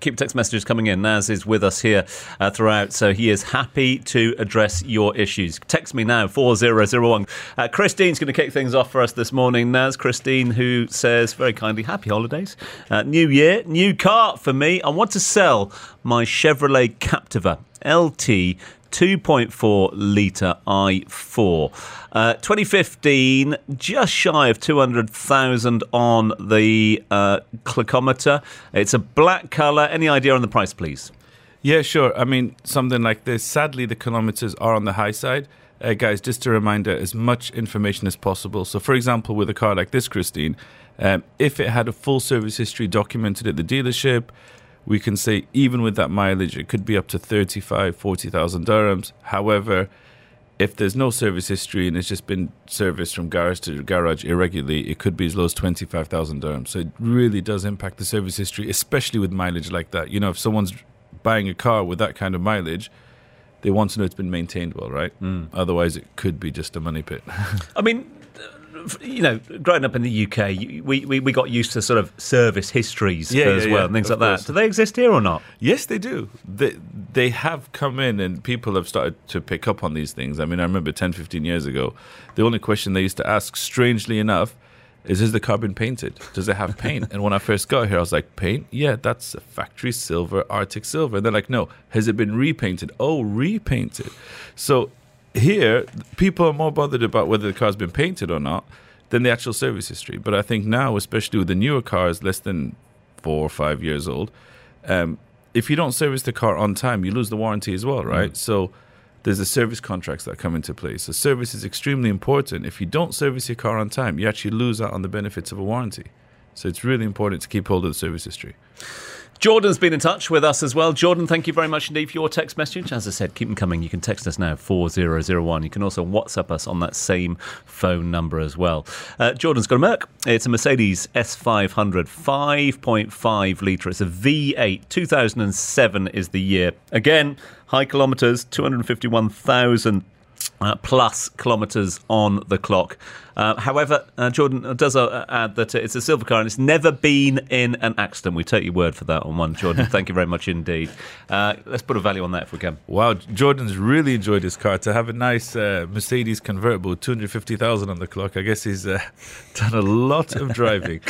Keep text messages coming in. Naz is with us here uh, throughout, so he is happy to address your issues. Text me now, four zero zero one. Uh, Christine's going to kick things off for us this morning, Naz. Christine, who says very kindly, happy holidays. Uh, new year, new car for me. I want to sell my Chevrolet Captiva L T two point four litre i four. Uh, twenty fifteen, just shy of two hundred thousand on the uh, clickometer. It's a black colour. Any idea on the price, please? Yeah, sure. I mean, something like this. Sadly, the kilometres are on the high side. Uh, guys, just a reminder, as much information as possible. So, for example, with a car like this, Christine, um, if it had a full service history documented at the dealership, we can say even with that mileage, it could be up to thirty-five, forty thousand dirhams. However, if there's no service history and it's just been serviced from garage to garage irregularly, it could be as low as twenty-five thousand dirhams. So it really does impact the service history, especially with mileage like that. You know, if someone's buying a car with that kind of mileage, they want to know it's been maintained well, right? Mm. Otherwise, it could be just a money pit. I mean, you know, growing up in the U K, we, we, we got used to sort of service histories yeah, as yeah, well yeah, and things like course. that. Do they exist here or not? Yes, they do. They, they have come in and people have started to pick up on these things. I mean, I remember ten, fifteen years ago, the only question they used to ask, strangely enough, is, is the car been painted? Does it have paint? And when I first got here, I was like, paint? Yeah, that's a factory silver, Arctic silver. And they're like, no, has it been repainted? Oh, repainted. So here, people are more bothered about whether the car's been painted or not than the actual service history. But I think now, especially with the newer cars, less than four or five years old, um, if you don't service the car on time, you lose the warranty as well, right? Mm. So there's the service contracts that come into play. So service is extremely important. If you don't service your car on time, you actually lose out on the benefits of a warranty. So it's really important to keep hold of the service history. Jordan's been in touch with us as well. Jordan, thank you very much indeed for your text message. As I said, keep them coming. You can text us now, four zero zero one. You can also WhatsApp us on that same phone number as well. Uh, Jordan's got a Merc. It's a Mercedes S five hundred, five point five litre. It's a V eight. two thousand seven is the year. Again, high kilometres, two hundred fifty-one thousand Uh, plus kilometres on the clock. Uh, however, uh, Jordan does uh, add that it's a silver car and it's never been in an accident. We take your word for that on one, Jordan. Thank you very much indeed. Uh, let's put a value on that if we can. Wow, Jordan's really enjoyed his car. To have a nice uh, Mercedes convertible, two hundred fifty thousand on the clock, I guess he's uh, done a lot of driving.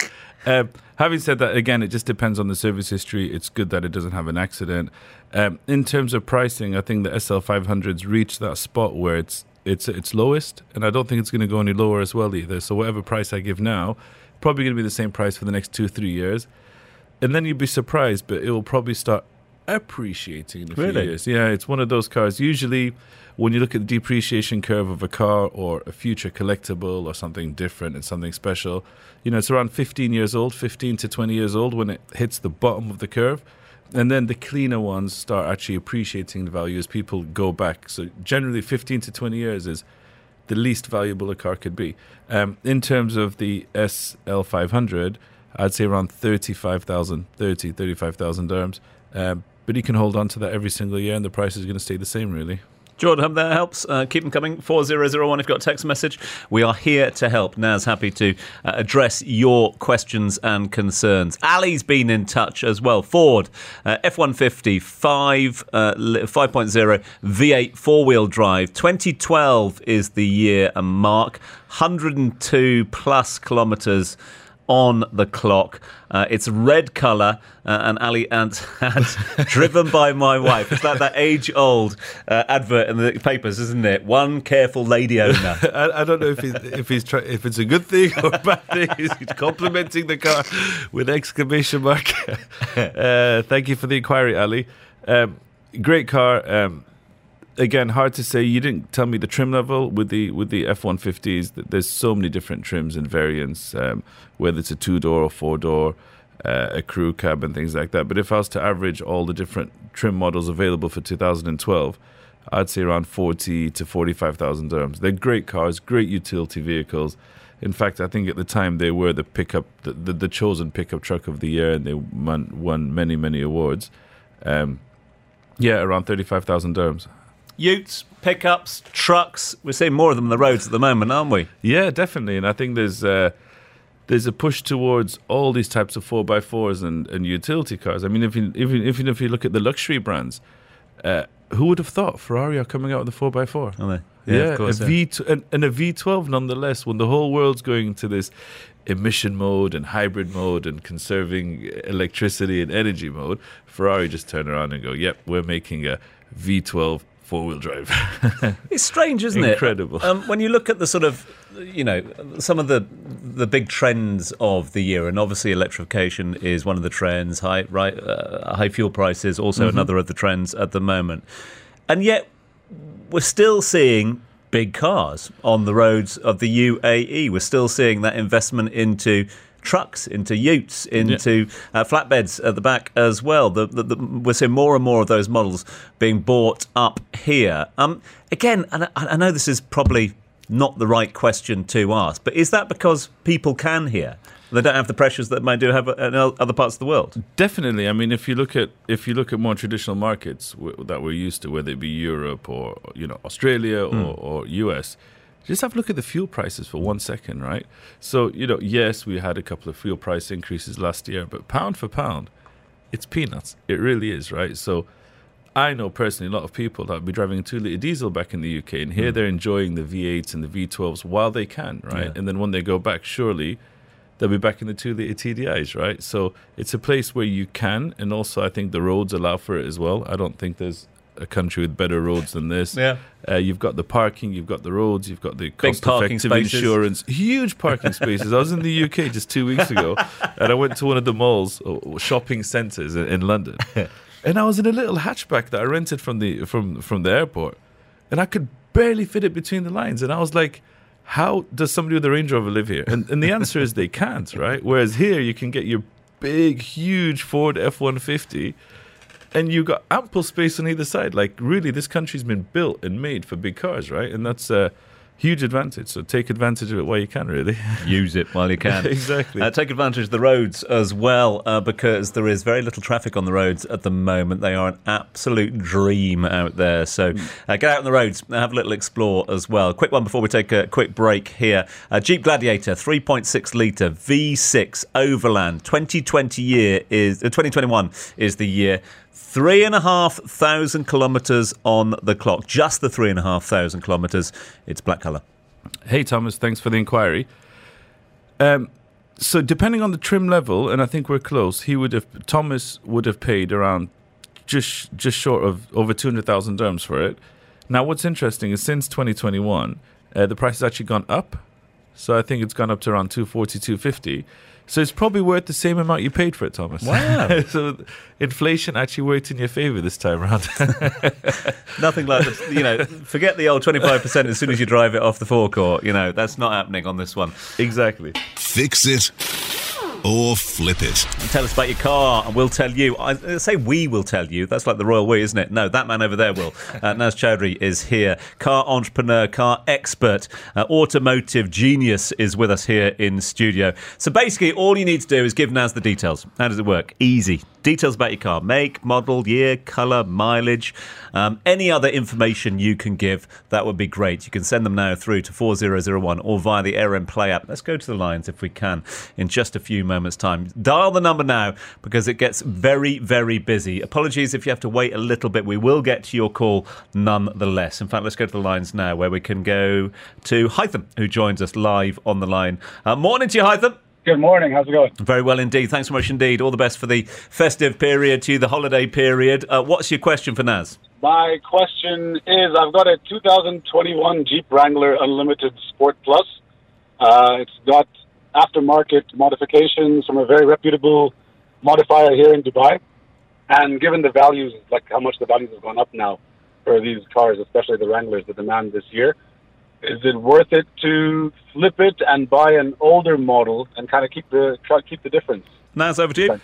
Uh, having said that, again, it just depends on the service history. It's good that it doesn't have an accident. Um, in terms of pricing, I think the S L five hundred's reached that spot where it's it's it's lowest, and I don't think it's going to go any lower as well either. So whatever price I give now, probably going to be the same price for the next two, three years. And then you'd be surprised, but it will probably start appreciating in a really? few years. Yeah, it's one of those cars. Usually when you look at the depreciation curve of a car or a future collectible or something different and something special, you know, it's around fifteen years old, fifteen to twenty years old when it hits the bottom of the curve. And then the cleaner ones start actually appreciating the value as people go back. So generally fifteen to twenty years is the least valuable a car could be. Um, in terms of the S L five hundred, I'd say around thirty-five thousand, thirty, thirty-five thousand dirhams. Um, but you can hold on to that every single year and the price is going to stay the same, really. Jordan, hope that helps. Uh, keep them coming. four zero zero one if you've got a text message. We are here to help. Naz, happy to uh, address your questions and concerns. Ali's been in touch as well. Ford, uh, F one fifty, five, uh, five point oh, V eight four-wheel drive. twenty twelve is the year and mark. one hundred two plus kilometres on the clock. Uh, it's red colour, uh, and Ali Ant had driven by my wife. It's like that age-old uh, advert in the papers, isn't it? One careful lady owner. I, I don't know if he's, if he's try- if it's a good thing or a bad thing. He's complimenting the car with exclamation mark. Uh, thank you for the inquiry, Ali. Um, great car. Um, Again, hard to say. You didn't tell me the trim level with the with the F one fifties. There's so many different trims and variants, um, whether it's a two-door or four-door, uh, a crew cab and things like that. But if I was to average all the different trim models available for two thousand twelve, I'd say around forty to forty-five thousand dirhams. They're great cars, great utility vehicles. In fact, I think at the time they were the pickup, the, the, the chosen pickup truck of the year, and they won, won many, many awards. Um, yeah, around thirty-five thousand dirhams. Utes, pickups, trucks. We're seeing more of them on the roads at the moment, aren't we? Yeah, definitely. And I think there's uh, there's a push towards all these types of four by fours and, and utility cars. I mean, if you, if you, if you, if you look at the luxury brands, uh, who would have thought Ferrari are coming out with a four by four? Are they? Yeah, yeah, of course. A yeah. V tw- and, and a V twelve nonetheless, when the whole world's going into this emission mode and hybrid mode and conserving electricity and energy mode, Ferrari just turn around and go, yep, we're making a V twelve four-wheel drive. It's strange, isn't it? Incredible. Um, when you look at the sort of, you know, some of the the big trends of the year, and obviously electrification is one of the trends, high right, uh, high fuel prices, also mm-hmm. another of the trends at the moment. And yet we're still seeing big cars on the roads of the U A E. We're still seeing that investment into trucks, into utes, into yeah. uh, flatbeds at the back as well. The, the, the, we're seeing more and more of those models being bought up here. Um, again, and I, I know this is probably not the right question to ask, but is that because people can here? They don't have the pressures that they do have in other parts of the world. Definitely. I mean, if you look at if you look at more traditional markets that we're used to, whether it be Europe or you know Australia or, mm. or U S. Just have a look at the fuel prices for one second, right? So, you know, yes, we had a couple of fuel price increases last year, but pound for pound, it's peanuts. It really is, right? So I know personally a lot of people that would be driving a two-litre diesel back in the U K, and here mm. they're enjoying the V eights and the V twelves while they can, right? Yeah. And then when they go back, surely they'll be back in the two-litre T D Is, right? So it's a place where you can, and also I think the roads allow for it as well. I don't think there's a country with better roads than this. Yeah, uh, you've got the parking, you've got the roads, you've got the cost-effective insurance, huge parking spaces. I was in the U K just two weeks ago, and I went to one of the malls or shopping centres in, in London, and I was in a little hatchback that I rented from the from from the airport, and I could barely fit it between the lines, and I was like, "How does somebody with a Range Rover live here?" And, and the answer is they can't, right? Whereas here you can get your big, huge Ford F one fifty. And you've got ample space on either side. Like, really, this country's been built and made for big cars, right? And that's a huge advantage. So take advantage of it while you can, really. Use it while you can. Exactly. Uh, take advantage of the roads as well, uh, because there is very little traffic on the roads at the moment. They are an absolute dream out there. So uh, get out on the roads and have a little explore as well. Quick one before we take a quick break here. Uh, Jeep Gladiator, three point six litre V six Overland. twenty twenty year is uh, twenty twenty-one is the year. Three and a half thousand kilometres on the clock. Just the three and a half thousand kilometres. It's black colour. Hey, Thomas. Thanks for the inquiry. Um, So depending on the trim level, and I think we're close, he would have Thomas would have paid around just just short of over two hundred thousand dirhams for it. Now, what's interesting is since twenty twenty-one, uh, the price has actually gone up. So I think it's gone up to around two forty, two fifty. So it's probably worth the same amount you paid for it, Thomas. Wow. So inflation actually worked in your favor this time around. Nothing like that. You know, forget the old twenty-five percent as soon as you drive it off the forecourt. You know, that's not happening on this one. Exactly. Fix it or flip it. Tell us about your car and we'll tell you. I say we will tell you. That's like the royal we, isn't it? No, that man over there will. Uh, Naz Chowdhury is here. Car entrepreneur, car expert, uh, automotive genius is with us here in studio. So basically, all you need to do is give Naz the details. How does it work? Easy. Details about your car. Make, model, year, colour, mileage. Um, any other information you can give, that would be great. You can send them now through to four zero zero one or via the A R M Play app. Let's go to the lines if we can in just a few moments' time. Dial the number now because it gets very, very busy. Apologies if you have to wait a little bit. We will get to your call nonetheless. In fact, let's go to the lines now where we can go to Hytham, who joins us live on the line. Uh, morning to you, Hytham. Good morning. How's it going? Very well indeed. Thanks so much indeed. All the best for the festive period to the holiday period. Uh, what's your question for Naz? My question is, I've got a two thousand twenty-one Jeep Wrangler Unlimited Sport Plus. Uh, it's got aftermarket modifications from a very reputable modifier here in Dubai. And given the values, like how much the values have gone up now for these cars, especially the Wranglers, the demand this year, is it worth it to flip it and buy an older model and kind of keep the try keep the difference? Naz, over to you.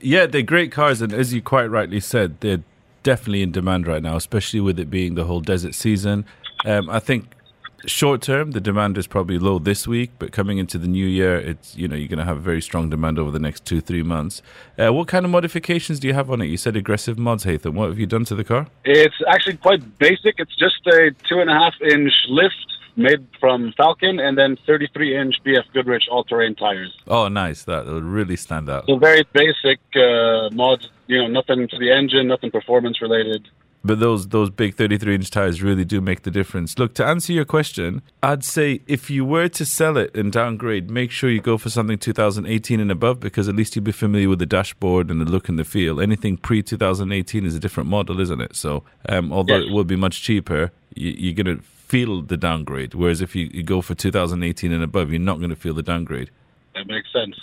Yeah, they're great cars, and as you quite rightly said, they're definitely in demand right now, especially with it being the whole desert season. Um, I think short term, the demand is probably low this week, but coming into the new year, it's you know you're going to have very strong demand over the next two three months. Uh, what kind of modifications do you have on it? You said aggressive mods, Haytham. What have you done to the car? It's actually quite basic. It's just a two and a half inch lift, made from Falcon, and then thirty-three inch B F Goodrich all-terrain tires. Oh, nice. That would really stand out. So very basic uh, mods, you know, nothing to the engine, nothing performance-related. But those those big thirty-three inch tires really do make the difference. Look, to answer your question, I'd say if you were to sell it and downgrade, make sure you go for something two thousand eighteen and above, because at least you'll be familiar with the dashboard and the look and the feel. Anything pre-two thousand eighteen is a different model, isn't it? So um, although yes, it will be much cheaper, you, you're going to feel the downgrade, whereas if you, you go for two thousand eighteen and above, you're not going to feel the downgrade. That makes sense.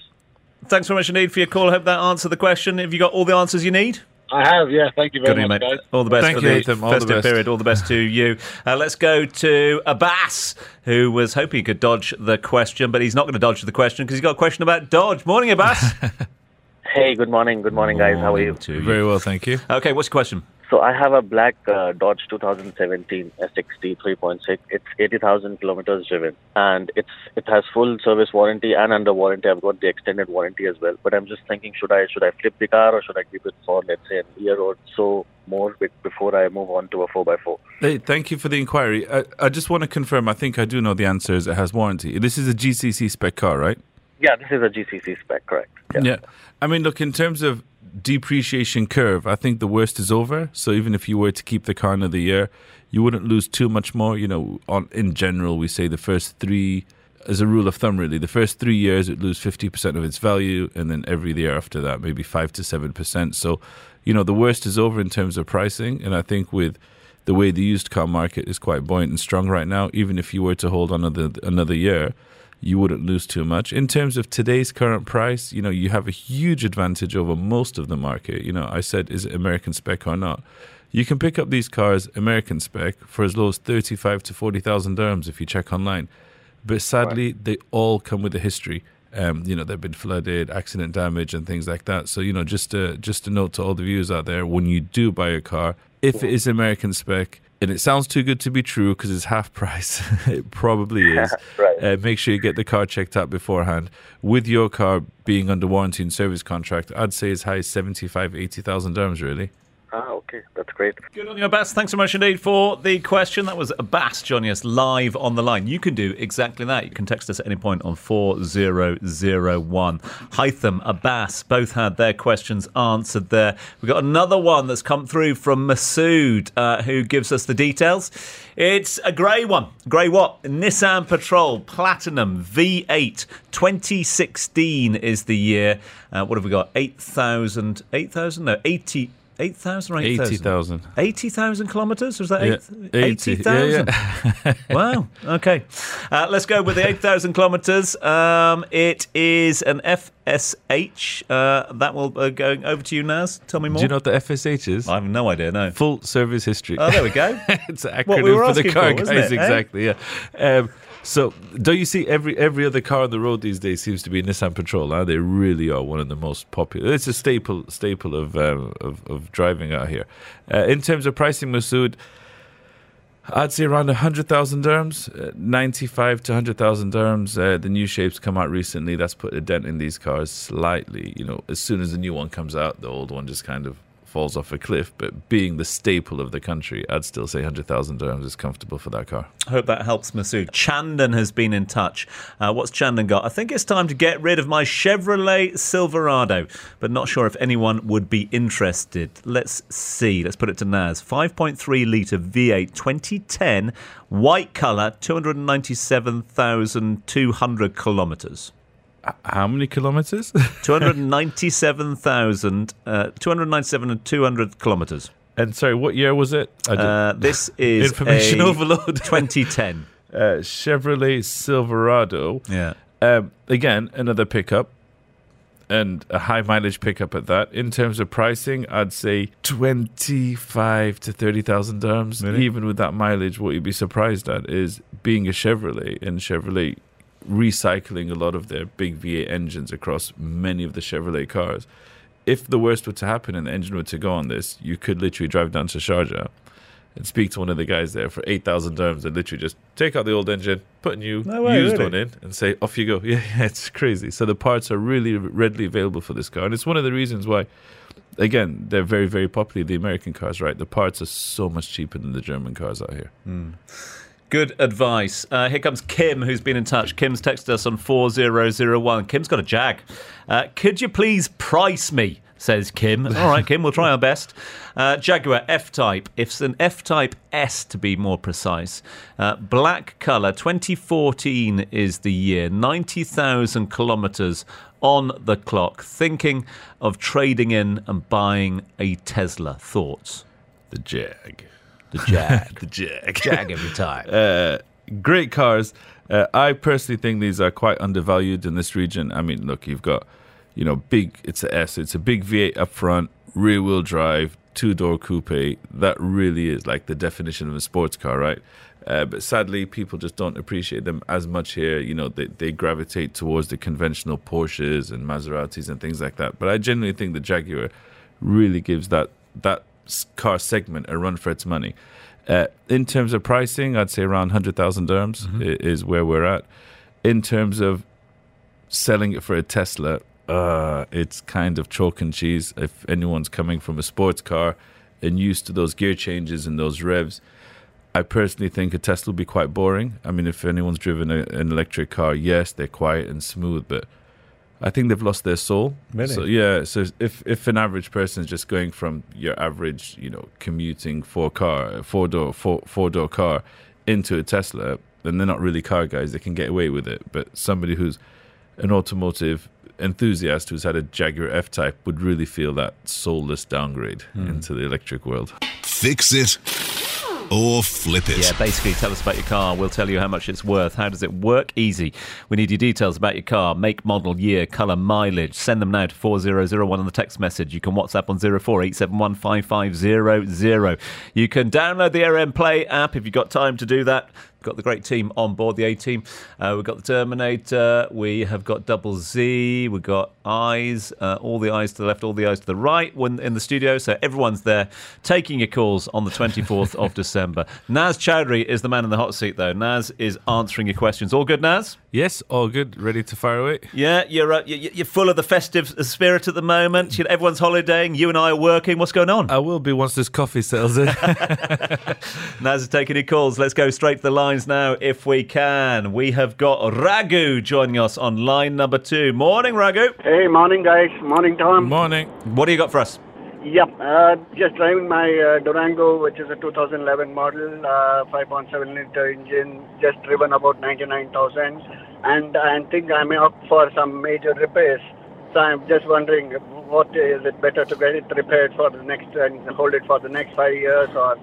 Thanks very much indeed for your call. I hope that answered the question. Have you got all the answers you need? I have, yeah. Thank you very Good much, guys. All the best Thank for you, the Ethan. Festive the period. All the best to you. Uh, let's go to Abbas, who was hoping he could dodge the question, but he's not going to dodge the question because he's got a question about Dodge. Morning, Abbas. Hey, good morning. Good morning, guys. How are you? you? Very well, thank you. Okay, what's your question? So I have a black uh, Dodge two thousand seventeen S X T three point six. It's eighty thousand kilometers driven, and it's it has full service warranty and under warranty. I've got the extended warranty as well. But I'm just thinking, should I should I flip the car or should I keep it for, let's say, a year or so more before I move on to a four by four? Hey, thank you for the inquiry. I, I just want to confirm, I think I do know the answer is it has warranty. This is a G C C spec car, right? Yeah, this is a G C C spec, correct. Yeah. yeah. I mean, look, in terms of depreciation curve, I think the worst is over. So even if you were to keep the car another year, you wouldn't lose too much more. You know, on, in general, we say the first three, as a rule of thumb, really, the first three years, it lose fifty percent of its value. And then every year after that, maybe five to seven percent. So, you know, the worst is over in terms of pricing. And I think with the way the used car market is quite buoyant and strong right now, even if you were to hold on another, another year, you wouldn't lose too much. In terms of today's current price, you know, you have a huge advantage over most of the market. You know, I said, is it American spec or not? You can pick up these cars, American spec, for as low as thirty-five to forty thousand dirhams if you check online. But sadly, right, they all come with a history. Um, you know, they've been flooded, accident damage and things like that. So, you know, just a, just a note to all the viewers out there, when you do buy a car, if it is American spec, and it sounds too good to be true because it's half price. It probably is. Right. Uh, make sure you get the car checked out beforehand. With your car being under warranty and service contract, I'd say as high as seventy-five, eighty thousand dirhams, really. Ah, okay, that's great. Good on you, Abbas. Thanks so much indeed for the question. That was Abbas joining us live on the line. You can do exactly that. You can text us at any point on four zero zero one. Haitham, Abbas, both had their questions answered there. We've got another one that's come through from Masood, uh, who gives us the details. It's a grey one. Grey what? Nissan Patrol Platinum V eight. twenty sixteen is the year. Uh, what have we got? eight thousand. eight thousand? No, eighty. eight thousand or eight thousand? eighty thousand. eighty thousand kilometres? Was that eight thousand? Yeah. eighty thousand. Yeah, yeah. Wow. Okay. Uh, let's go with the eight thousand kilometres. Um, it is an F S H. Uh, that will uh, go over to you, Naz. Tell me more. Do you know what the F S H is? I have no idea, no. Full Service History. Oh, there we go. It's an acronym what we were for the car for, guys. It, exactly, eh? Yeah. Um, so, don't you see every every other car on the road these days seems to be a Nissan Patrol? Huh? They really are one of the most popular. It's a staple staple of um, of, of driving out here. Uh, in terms of pricing, Masood, I'd say around one hundred thousand dirhams, uh, ninety-five to one hundred thousand dirhams. Uh, the new shape's come out recently. That's put a dent in these cars slightly. You know, as soon as the new one comes out, the old one just kind of falls off a cliff, but being the staple of the country, I'd still say one hundred thousand dirhams is comfortable for that car. I hope that helps, Masood. Chandan has been in touch. Uh, what's Chandan got? I think it's time to get rid of my Chevrolet Silverado, but not sure if anyone would be interested. Let's see. Let's put it to Naz. five point three litre V eight twenty ten, white colour, two hundred ninety-seven thousand two hundred kilometres. How many kilometres? two hundred ninety-seven thousand, uh, two hundred ninety-seven and two hundred kilometres. And sorry, what year was it? Uh, this is information overload. twenty ten. Uh, Chevrolet Silverado. Yeah. Um, again, another pickup, and a high mileage pickup at that. In terms of pricing, I'd say twenty-five to thirty thousand dirhams. Really? Even with that mileage, what you'd be surprised at is being a Chevrolet and Chevrolet recycling a lot of their big V eight engines across many of the Chevrolet cars. If the worst were to happen and the engine were to go on this, you could literally drive down to Sharjah and speak to one of the guys there for eight thousand dirhams and literally just take out the old engine, put a new no way, used really? one in, and say, off you go. Yeah, yeah, it's crazy. So the parts are really readily available for this car. And it's one of the reasons why, again, they're very, very popular, the American cars, right? The parts are so much cheaper than the German cars out here. Mm. Good advice. Uh, here comes Kim, who's been in touch. Kim's texted us on four zero zero one. Kim's got a Jag. Uh, could you please price me, says Kim. All right, Kim, we'll try our best. Uh, Jaguar F-Type. It's an F-Type S, to be more precise. Uh, black colour. twenty fourteen is the year. ninety thousand kilometres on the clock. Thinking of trading in and buying a Tesla. Thoughts? The Jag. The Jag. the Jag. Jag every time. Uh, great cars. Uh, I personally think these are quite undervalued in this region. I mean, look, you've got, you know, big, it's an S, it's a big V eight up front, rear-wheel drive, two-door coupe. That really is like the definition of a sports car, right? Uh, but sadly, people just don't appreciate them as much here. You know, they, they gravitate towards the conventional Porsches and Maseratis and things like that. But I genuinely think the Jaguar really gives that that car segment a run for its money. Uh, in terms of pricing, I'd say around one hundred thousand dirhams mm-hmm. is where we're at. In terms of selling it for a Tesla, uh, it's kind of chalk and cheese. If anyone's coming from a sports car and used to those gear changes and those revs, I personally think a Tesla would be quite boring. I mean, if anyone's driven a, an electric car, yes, they're quiet and smooth, but I think they've lost their soul. Really? So, yeah. So if if an average person is just going from your average, you know, commuting four car, four door, four four door car into a Tesla, then they're not really car guys. They can get away with it. But somebody who's an automotive enthusiast who's had a Jaguar F-Type would really feel that soulless downgrade mm. into the electric world. Fix it. Or flip it. Yeah, basically, tell us about your car. We'll tell you how much it's worth. How does it work? Easy. We need your details about your car. Make, model, year, colour, mileage. Send them now to four zero zero one on the text message. You can WhatsApp on zero four eight seven one five five zero zero. You can download the R M Play app if you've got time to do that. We've got the great team on board, the A-team. Uh, we've got the Terminator. We have got Double Z. We've got eyes, uh, all the eyes to the left, all the eyes to the right when in the studio. So everyone's there taking your calls on the twenty-fourth of December. Naz Chowdhury is the man in the hot seat, though. Naz is answering your questions. All good, Naz? Yes, all good. Ready to fire away? Yeah, you're uh, you're full of the festive spirit at the moment. You know, everyone's holidaying. You and I are working. What's going on? I will be once this coffee settles in. Naz is taking your calls. Let's go straight to the lines now if we can. We have got Raghu joining us on line number two. Morning, Raghu. Hey, morning, guys. Morning, Tom. Morning. What do you got for us? Yep, uh, just driving my uh, Durango, which is a two thousand eleven model, uh, five point seven litre engine, just driven about ninety-nine thousand. And I think I'm up for some major repairs. So I'm just wondering, what is it better to get it repaired for the next, and hold it for the next five years or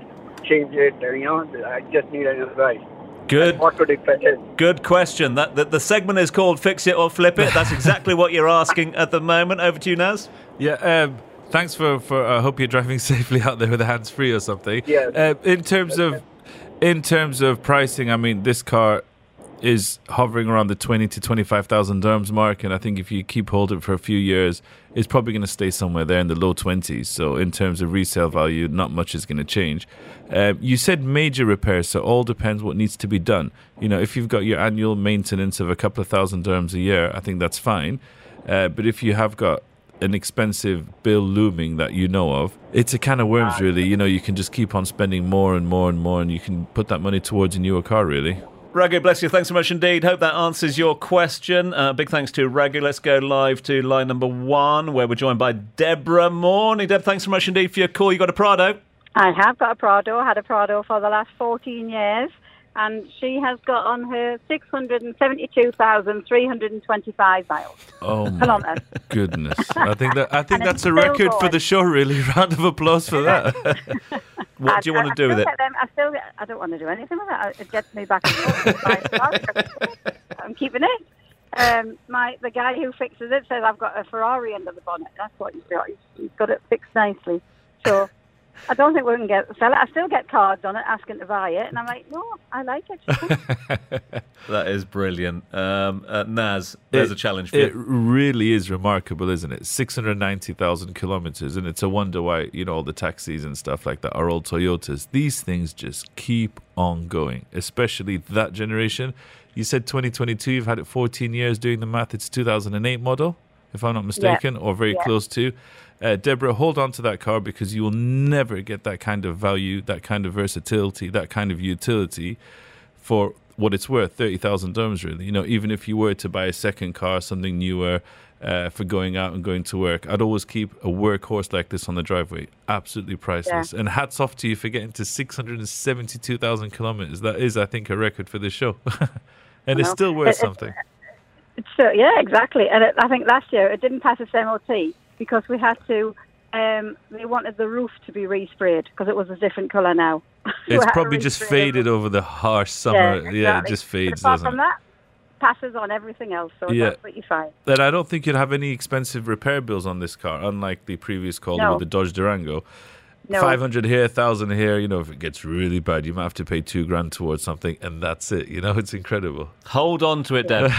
change it, you know, I just need an advice. Good. What could it fetch in? Good question. That, that the segment is called Fix It or Flip It. That's exactly what you're asking at the moment. Over to you, Naz. Yeah, um... Thanks for for. I uh, hope you're driving safely out there with the hands free or something. Yeah. Uh, in terms of, in terms of pricing, I mean, this car is hovering around the twenty to twenty five thousand dirhams mark, and I think if you keep hold of it for a few years, it's probably going to stay somewhere there in the low twenties. So in terms of resale value, not much is going to change. Uh, you said major repairs, so all depends what needs to be done. You know, if you've got your annual maintenance of a couple of thousand dirhams a year, I think that's fine. Uh, but if you have got an expensive bill looming that you know of, it's a can of worms, really. You know, you can just keep on spending more and more and more, and you can put that money towards a newer car, really. Raghu, bless you. Thanks so much indeed. Hope that answers your question. Uh, big thanks to Raghu. Let's go live to line number one, where we're joined by Deborah. Morning, Deb. Thanks so much indeed for your call. You got a Prado? I have got a Prado. I had a Prado for the last fourteen years, and she has got on her six hundred seventy-two thousand three hundred twenty-five miles. Oh my goodness. I think that I think that's a record going for the show, really. Round of applause for that. What I, do you want I, to do I with it? Them, I still I don't want to do anything with it. It gets me back and forth. I'm keeping it. Um, my the guy who fixes it says I've got a Ferrari under the bonnet. That's what he's got. He's got it fixed nicely. So I don't think we can get sell it. I still get cards on it asking to buy it, and I'm like, no, I like it. That is brilliant. Um, uh, Naz, there's it, a challenge for you. It really is remarkable, isn't it? six hundred ninety thousand kilometres, and it's a wonder why, you know, all the taxis and stuff like that are all Toyotas. These things just keep on going, especially that generation. You said twenty twenty-two, you've had it fourteen years. Doing the math, it's two thousand eight model, if I'm not mistaken, yep. or very yep. close to. Uh, Deborah, hold on to that car because you will never get that kind of value, that kind of versatility, that kind of utility for what it's worth, thirty thousand dirhams, really. You know, even if you were to buy a second car, something newer uh, for going out and going to work, I'd always keep a workhorse like this on the driveway. Absolutely priceless. Yeah. And hats off to you for getting to six hundred seventy-two thousand kilometers. That is, I think, a record for this show. And well, it's still worth it, something. So yeah, exactly. And it, I think last year it didn't pass its M O T because we had to. Um, they wanted the roof to be resprayed because it was a different colour now. It's probably just faded over the harsh summer. Yeah, exactly. Yeah, it just fades. But apart doesn't from it? That, passes on everything else, so yeah. That's what you find. Then I don't think you'd have any expensive repair bills on this car, unlike the previous call no. with the Dodge Durango. No. five hundred here, one thousand here, you know, if it gets really bad, you might have to pay two grand towards something, and that's it. You know, it's incredible. Hold on to it, Deb.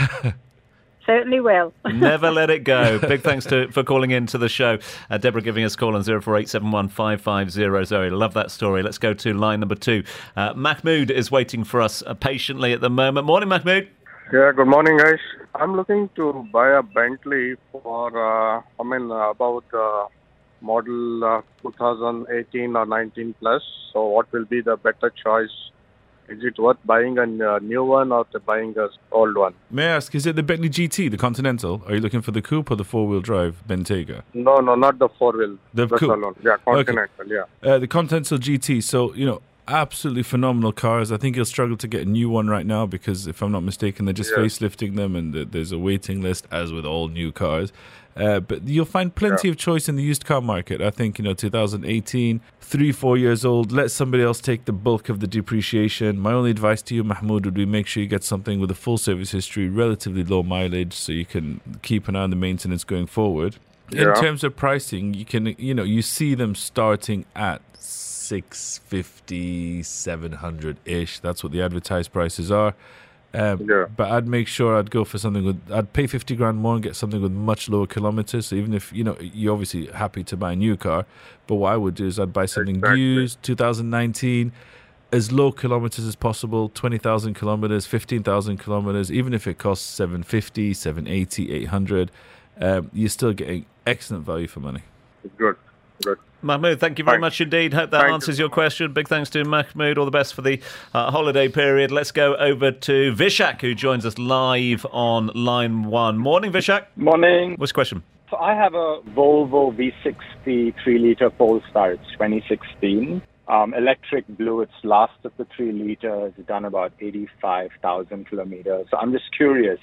Certainly will. Never let it go. Big thanks to for calling in to the show. Uh, Deborah giving us a call on zero four eight seven one five five zero zero. Love that story. Let's go to line number two. Uh, Mahmood is waiting for us uh, patiently at the moment. Morning, Mahmood. Yeah, good morning, guys. I'm looking to buy a Bentley for, uh, I mean, uh, about uh, model uh, two thousand eighteen or nineteen plus. So what will be the better choice? Is it worth buying a new one or buying an old one? May I ask, is it the Bentley G T, the Continental? Are you looking for the coupe or the four-wheel drive Bentayga? No, no, not the four-wheel. The coupe? Alone. Yeah, Continental, okay. Yeah. Uh, the Continental G T, so, you know, absolutely phenomenal cars. I think you'll struggle to get a new one right now because, if I'm not mistaken, they're just yeah. facelifting them and there's a waiting list, as with all new cars. Uh, but you'll find plenty yeah. of choice in the used car market. I think, you know, two thousand eighteen, three, four years old, let somebody else take the bulk of the depreciation. My only advice to you, Mahmoud, would be make sure you get something with a full service history, relatively low mileage, so you can keep an eye on the maintenance going forward. Yeah. In terms of pricing, you can, you know, you see them starting at six fifty, seven hundred-ish. That's what the advertised prices are. Um, yeah. But I'd make sure I'd go for something with, I'd pay fifty grand more and get something with much lower kilometers. So even if, you know, you're obviously happy to buy a new car, but what I would do is I'd buy something exactly. used, twenty nineteen, as low kilometers as possible, twenty thousand kilometers, fifteen thousand kilometers, even if it costs seven fifty, seven eighty, eight hundred, um, you're still getting excellent value for money. Good, good. Mahmood, thank you very thanks. much indeed. Hope that thank answers you. your question. Big thanks to Mahmood. All the best for the uh, holiday period. Let's go over to Vishak, who joins us live on line one. Morning, Vishak. Morning. What's the question? So I have a Volvo V sixty three litre Polestar. It's twenty sixteen. Um, electric blue. It's last of the three litre. It's done about eighty-five thousand kilometres. So I'm just curious,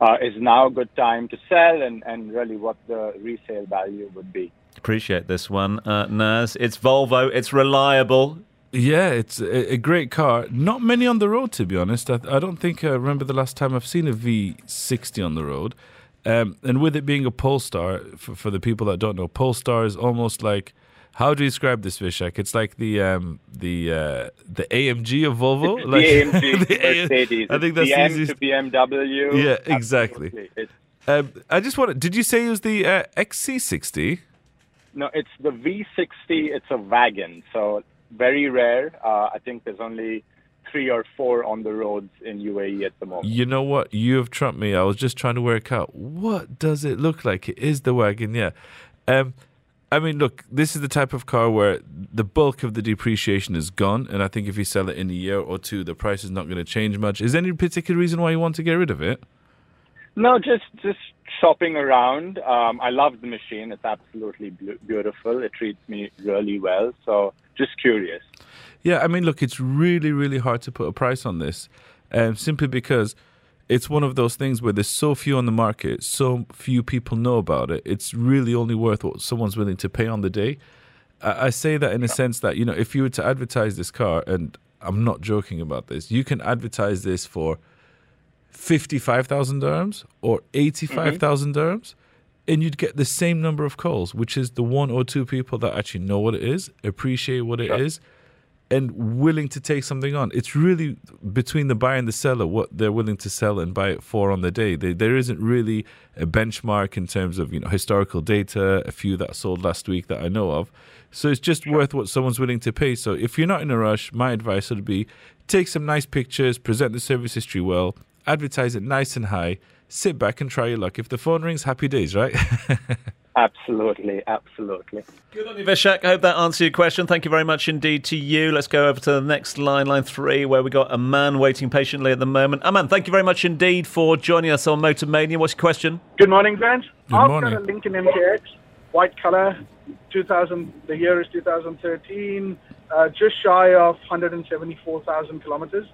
uh, is now a good time to sell, and, and really what the resale value would be? Appreciate this one, uh, Naz. It's Volvo. It's reliable. Yeah, it's a, a great car. Not many on the road, to be honest. I, I don't think I remember the last time I've seen a V sixty on the road. Um, and with it being a Polestar, for, for the people that don't know, Polestar is almost like, how do you describe this, Vishak? It's like the um, the uh, the A M G of Volvo. It's like, the A M G the Mercedes. A- I think that's B M to B M W. Yeah, absolutely. Exactly. Um, I just wanted. Did you say it was the uh, X C sixty? No, it's the V sixty. It's a wagon, so very rare. Uh, I think there's only three or four on the roads in U A E at the moment. You know what? You have trumped me. I was just trying to work out, what does it look like? It is the wagon, yeah. Um, I mean, look, this is the type of car where the bulk of the depreciation is gone, and I think if you sell it in a year or two, the price is not going to change much. Is there any particular reason why you want to get rid of it? No, just just shopping around. Um, I love the machine. It's absolutely beautiful. It treats me really well. So just curious. Yeah, I mean, look, it's really, really hard to put a price on this, um, simply because it's one of those things where there's so few on the market, so few people know about it. It's really only worth what someone's willing to pay on the day. I, I say that in a sense that, you know, if you were to advertise this car, and I'm not joking about this, you can advertise this for fifty-five thousand dirhams or eighty-five thousand mm-hmm. dirhams, and you'd get the same number of calls, which is the one or two people that actually know what it is, appreciate what it yeah. is, and willing to take something on. It's really between the buyer and the seller what they're willing to sell and buy it for on the day. They, there isn't really a benchmark in terms of, you know, historical data, a few that sold last week that I know of. So it's just yeah. worth what someone's willing to pay. So if you're not in a rush, my advice would be take some nice pictures, present the service history well, advertise it nice and high, sit back and try your luck. If the phone rings, happy days, right? Absolutely, absolutely. Good on you, Vishak. I hope that answered your question. Thank you very much indeed to you. Let's go over to the next line, line three, where we got Aman waiting patiently at the moment. Aman, thank you very much indeed for joining us on Motor Mania. What's your question? Good morning, Ben. Good I've morning. Got a Lincoln M K X, white colour, two thousand. The year is two thousand thirteen, uh, just shy of one hundred seventy-four thousand kilometres.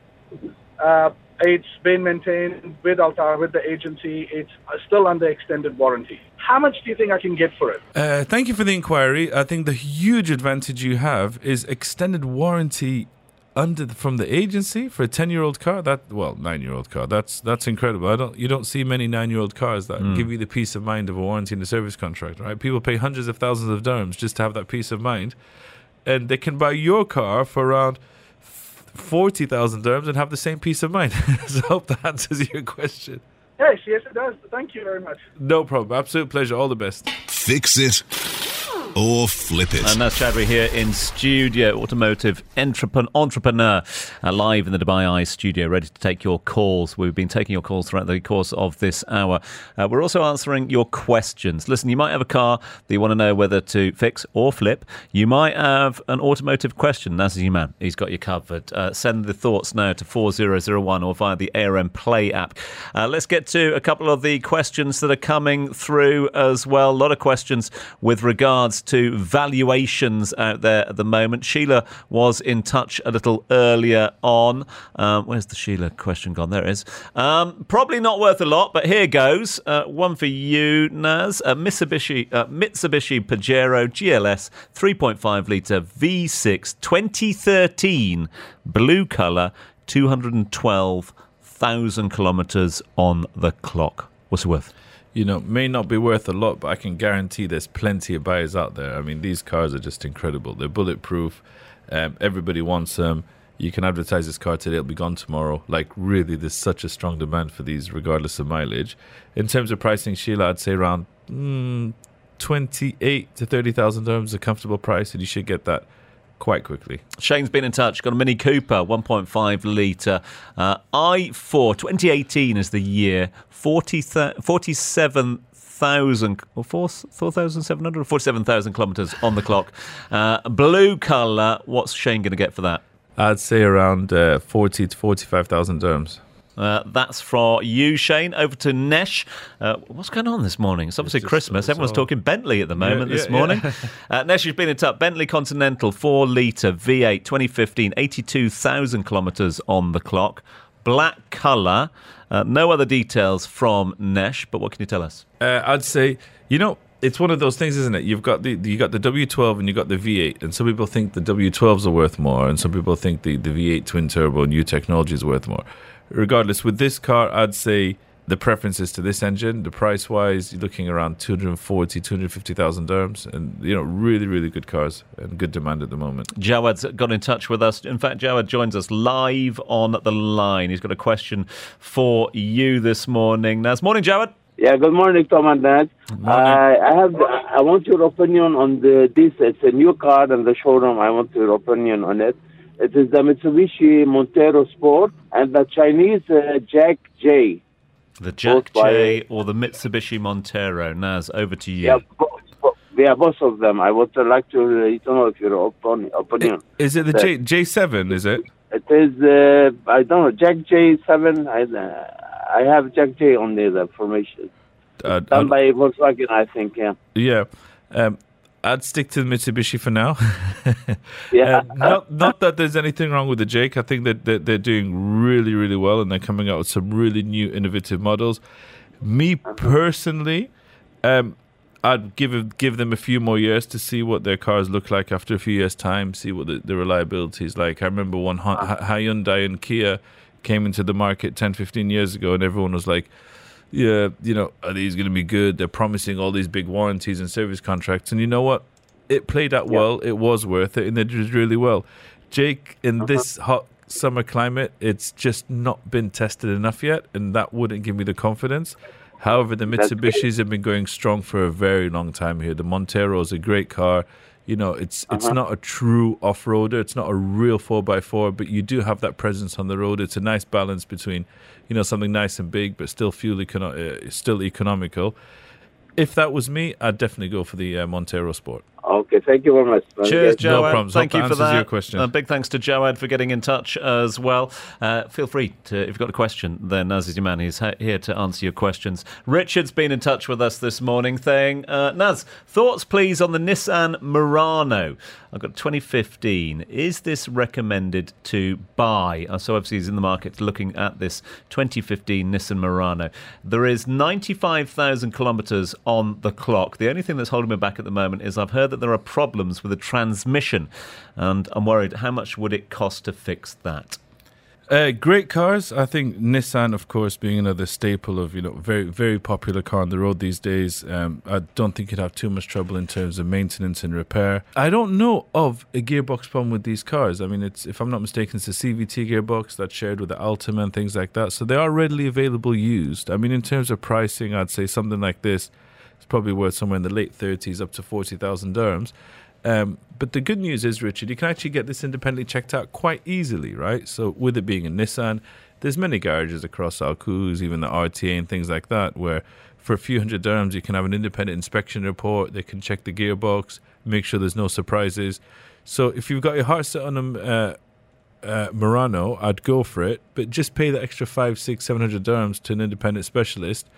Uh, it's been maintained with Altara, with the agency. It's still under extended warranty. How much do you think I can get for it? Uh, thank you for the inquiry. I think the huge advantage you have is extended warranty under the, from the agency for a ten-year-old car. That well, nine-year-old car. That's that's incredible. I don't you don't see many nine-year-old cars that mm. give you the peace of mind of a warranty and a service contract, right? People pay hundreds of thousands of dirhams just to have that peace of mind, and they can buy your car for around forty thousand dirhams and have the same peace of mind. So I hope that answers your question. Yes, yes it does. Thank you very much. No problem. Absolute pleasure. All the best. Fix it or flip it. And that's Chadri here in studio, automotive entrep- entrepreneur, uh, live in the Dubai Eye studio, ready to take your calls. We've been taking your calls throughout the course of this hour. Uh, we're also answering your questions. Listen, you might have a car that you want to know whether to fix or flip. You might have an automotive question. That's your man. He's got you covered. Uh, send the thoughts now to four zero zero one or via the A R M Play app. Uh, let's get to a couple of the questions that are coming through as well. A lot of questions with regards to valuations out there at the moment. Sheila was in touch a little earlier on. Um, where's the Sheila question gone? There it is. Um, probably not worth a lot, but here goes. Uh, one for you, Naz. A Mitsubishi, uh, Mitsubishi Pajero G L S three point five litre V six twenty thirteen, blue colour, two hundred twelve thousand kilometres on the clock. What's it worth? You know, may not be worth a lot, but I can guarantee there's plenty of buyers out there. I mean, these cars are just incredible. They're bulletproof. Um, everybody wants them. You can advertise this car today, it'll be gone tomorrow. Like, really, there's such a strong demand for these, regardless of mileage. In terms of pricing, Sheila, I'd say around mm, twenty-eight to thirty thousand dirhams is a comfortable price, and you should get that quite quickly. Shane's been in touch. Got a Mini Cooper, one point five litre. Uh, I four, twenty eighteen is the year. forty-seven thousand or four thousand seven hundred, forty-seven thousand kilometres on the clock. Uh, blue colour. What's Shane going to get for that? I'd say around uh, forty to forty-five thousand dirhams. Uh, that's for you, Shane. Over to Nesh. Uh, what's going on this morning? It's obviously it's just, Christmas. Everyone's all... talking Bentley at the moment yeah, this yeah, morning. Yeah. uh, Nesh has been in touch. Bentley Continental, four litre, V eight, twenty fifteen, eighty-two thousand kilometres on the clock. Black colour. Uh, no other details from Nesh, but what can you tell us? Uh, I'd say, you know, it's one of those things, isn't it? You've got the you got the W twelve and you've got the V eight, and some people think the W twelves are worth more, and some people think the, the V eight twin turbo new technology is worth more. Regardless, with this car, I'd say the preference is to this engine. The price-wise, you're looking around two hundred forty thousand, two hundred fifty thousand dirhams. And, you know, really, really good cars and good demand at the moment. Jawad's got in touch with us. In fact, Jawad joins us live on the line. He's got a question for you this morning. Naz, morning, Jawad. Yeah, good morning, Tom and Naz. Uh, I have. I want your opinion on the this. It's a new car in the showroom. I want your opinion on it. It is the Mitsubishi Montero Sport and the Chinese uh, Jack J. The Jack J or the Mitsubishi Montero. Naz, over to you. Yeah, both, yeah, both of them. I would like to uh, know if you're open, opinion. It, is it the J, J7, is it? It is, uh, I don't know, Jack J seven. I, uh, I have Jack J on the information. Uh, done by Volkswagen, I think, yeah. Yeah. Um, I'd stick to the Mitsubishi for now. yeah. Um, not, not that there's anything wrong with the Jake. I think that they're, they're doing really, really well, and they're coming out with some really new, innovative models. Me personally, um, I'd give give them a few more years to see what their cars look like after a few years' time, see what the, the reliability is like. I remember one Hyundai and Kia came into the market ten, fifteen years ago, and everyone was like, yeah, you know, are these going to be good? They're promising all these big warranties and service contracts. And you know what? It played out yeah. well. It was worth it. And they did really well. Jake, in uh-huh. this hot summer climate, it's just not been tested enough yet. And that wouldn't give me the confidence. However, the Mitsubishis have been going strong for a very long time here. The Montero is a great car. You know, it's uh-huh. it's not a true off-roader. It's not a real four by four, but you do have that presence on the road. It's a nice balance between, you know, something nice and big, but still fuel econo- uh, still economical. If that was me, I'd definitely go for the uh, Montero Sport. Okay, thank you very much. Cheers, Jawad. No problems. Thank Hope you that for that. Your question. Uh, big thanks to Jawad for getting in touch as well. Uh, feel free to, if you've got a question, then Naz is your man. He's ha- here to answer your questions. Richard's been in touch with us this morning, saying, uh, Naz, thoughts please on the Nissan Murano. I've got twenty fifteen. Is this recommended to buy? Uh, so obviously he's in the market looking at this twenty fifteen Nissan Murano. There is ninety-five thousand kilometres on the clock. The only thing that's holding me back at the moment is I've heard that there are problems with the transmission, and I'm worried how much would it cost to fix that. Uh, great cars. I think Nissan, of course, being another staple of, you know, very, very popular car on the road these days. Um, I don't think you'd have too much trouble in terms of maintenance and repair. I don't know of a gearbox problem with these cars. I mean, it's, if I'm not mistaken, it's a C V T gearbox that's shared with the Altima and things like that. So they are readily available used. I mean, in terms of pricing, I'd say something like this, it's probably worth somewhere in the late thirties up to forty thousand dirhams. Um, but the good news is, Richard, you can actually get this independently checked out quite easily, right? So with it being a Nissan, there's many garages across Al Quds, even the R T A and things like that, where for a few hundred dirhams, you can have an independent inspection report. They can check the gearbox, make sure there's no surprises. So if you've got your heart set on a uh, uh, Murano, I'd go for it. But just pay the extra five, six, seven hundred dirhams to an independent specialist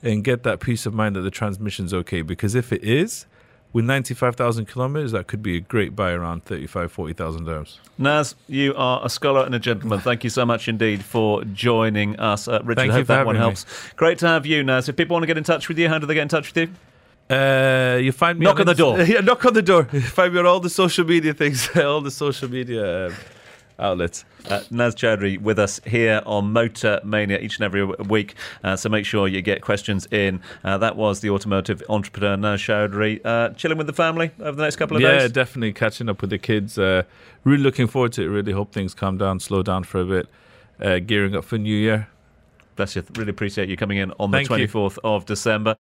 and get that peace of mind that the transmission's okay. Because if it is, with ninety-five thousand kilometres, that could be a great buy around thirty-five thousand, forty thousand dirhams. Naz, you are a scholar and a gentleman. Thank you so much indeed for joining us. Uh, Richard, I hope that one helps. Me. Great to have you, Naz. If people want to get in touch with you, how do they get in touch with you? Uh, you find me knock on, on the door. Yeah, knock on the door. Find me on all the social media things, all the social media. Um, outlets. Uh, Naz Chowdhury with us here on Motor Mania each and every week, uh, so make sure you get questions in. Uh, that was the automotive entrepreneur Naz Chowdhury. Uh, chilling with the family over the next couple of yeah, days? Yeah, definitely catching up with the kids. Uh, really looking forward to it. Really hope things calm down, slow down for a bit. Uh, gearing up for New Year. Bless you. Really appreciate you coming in on Thank the twenty-fourth you. Of December.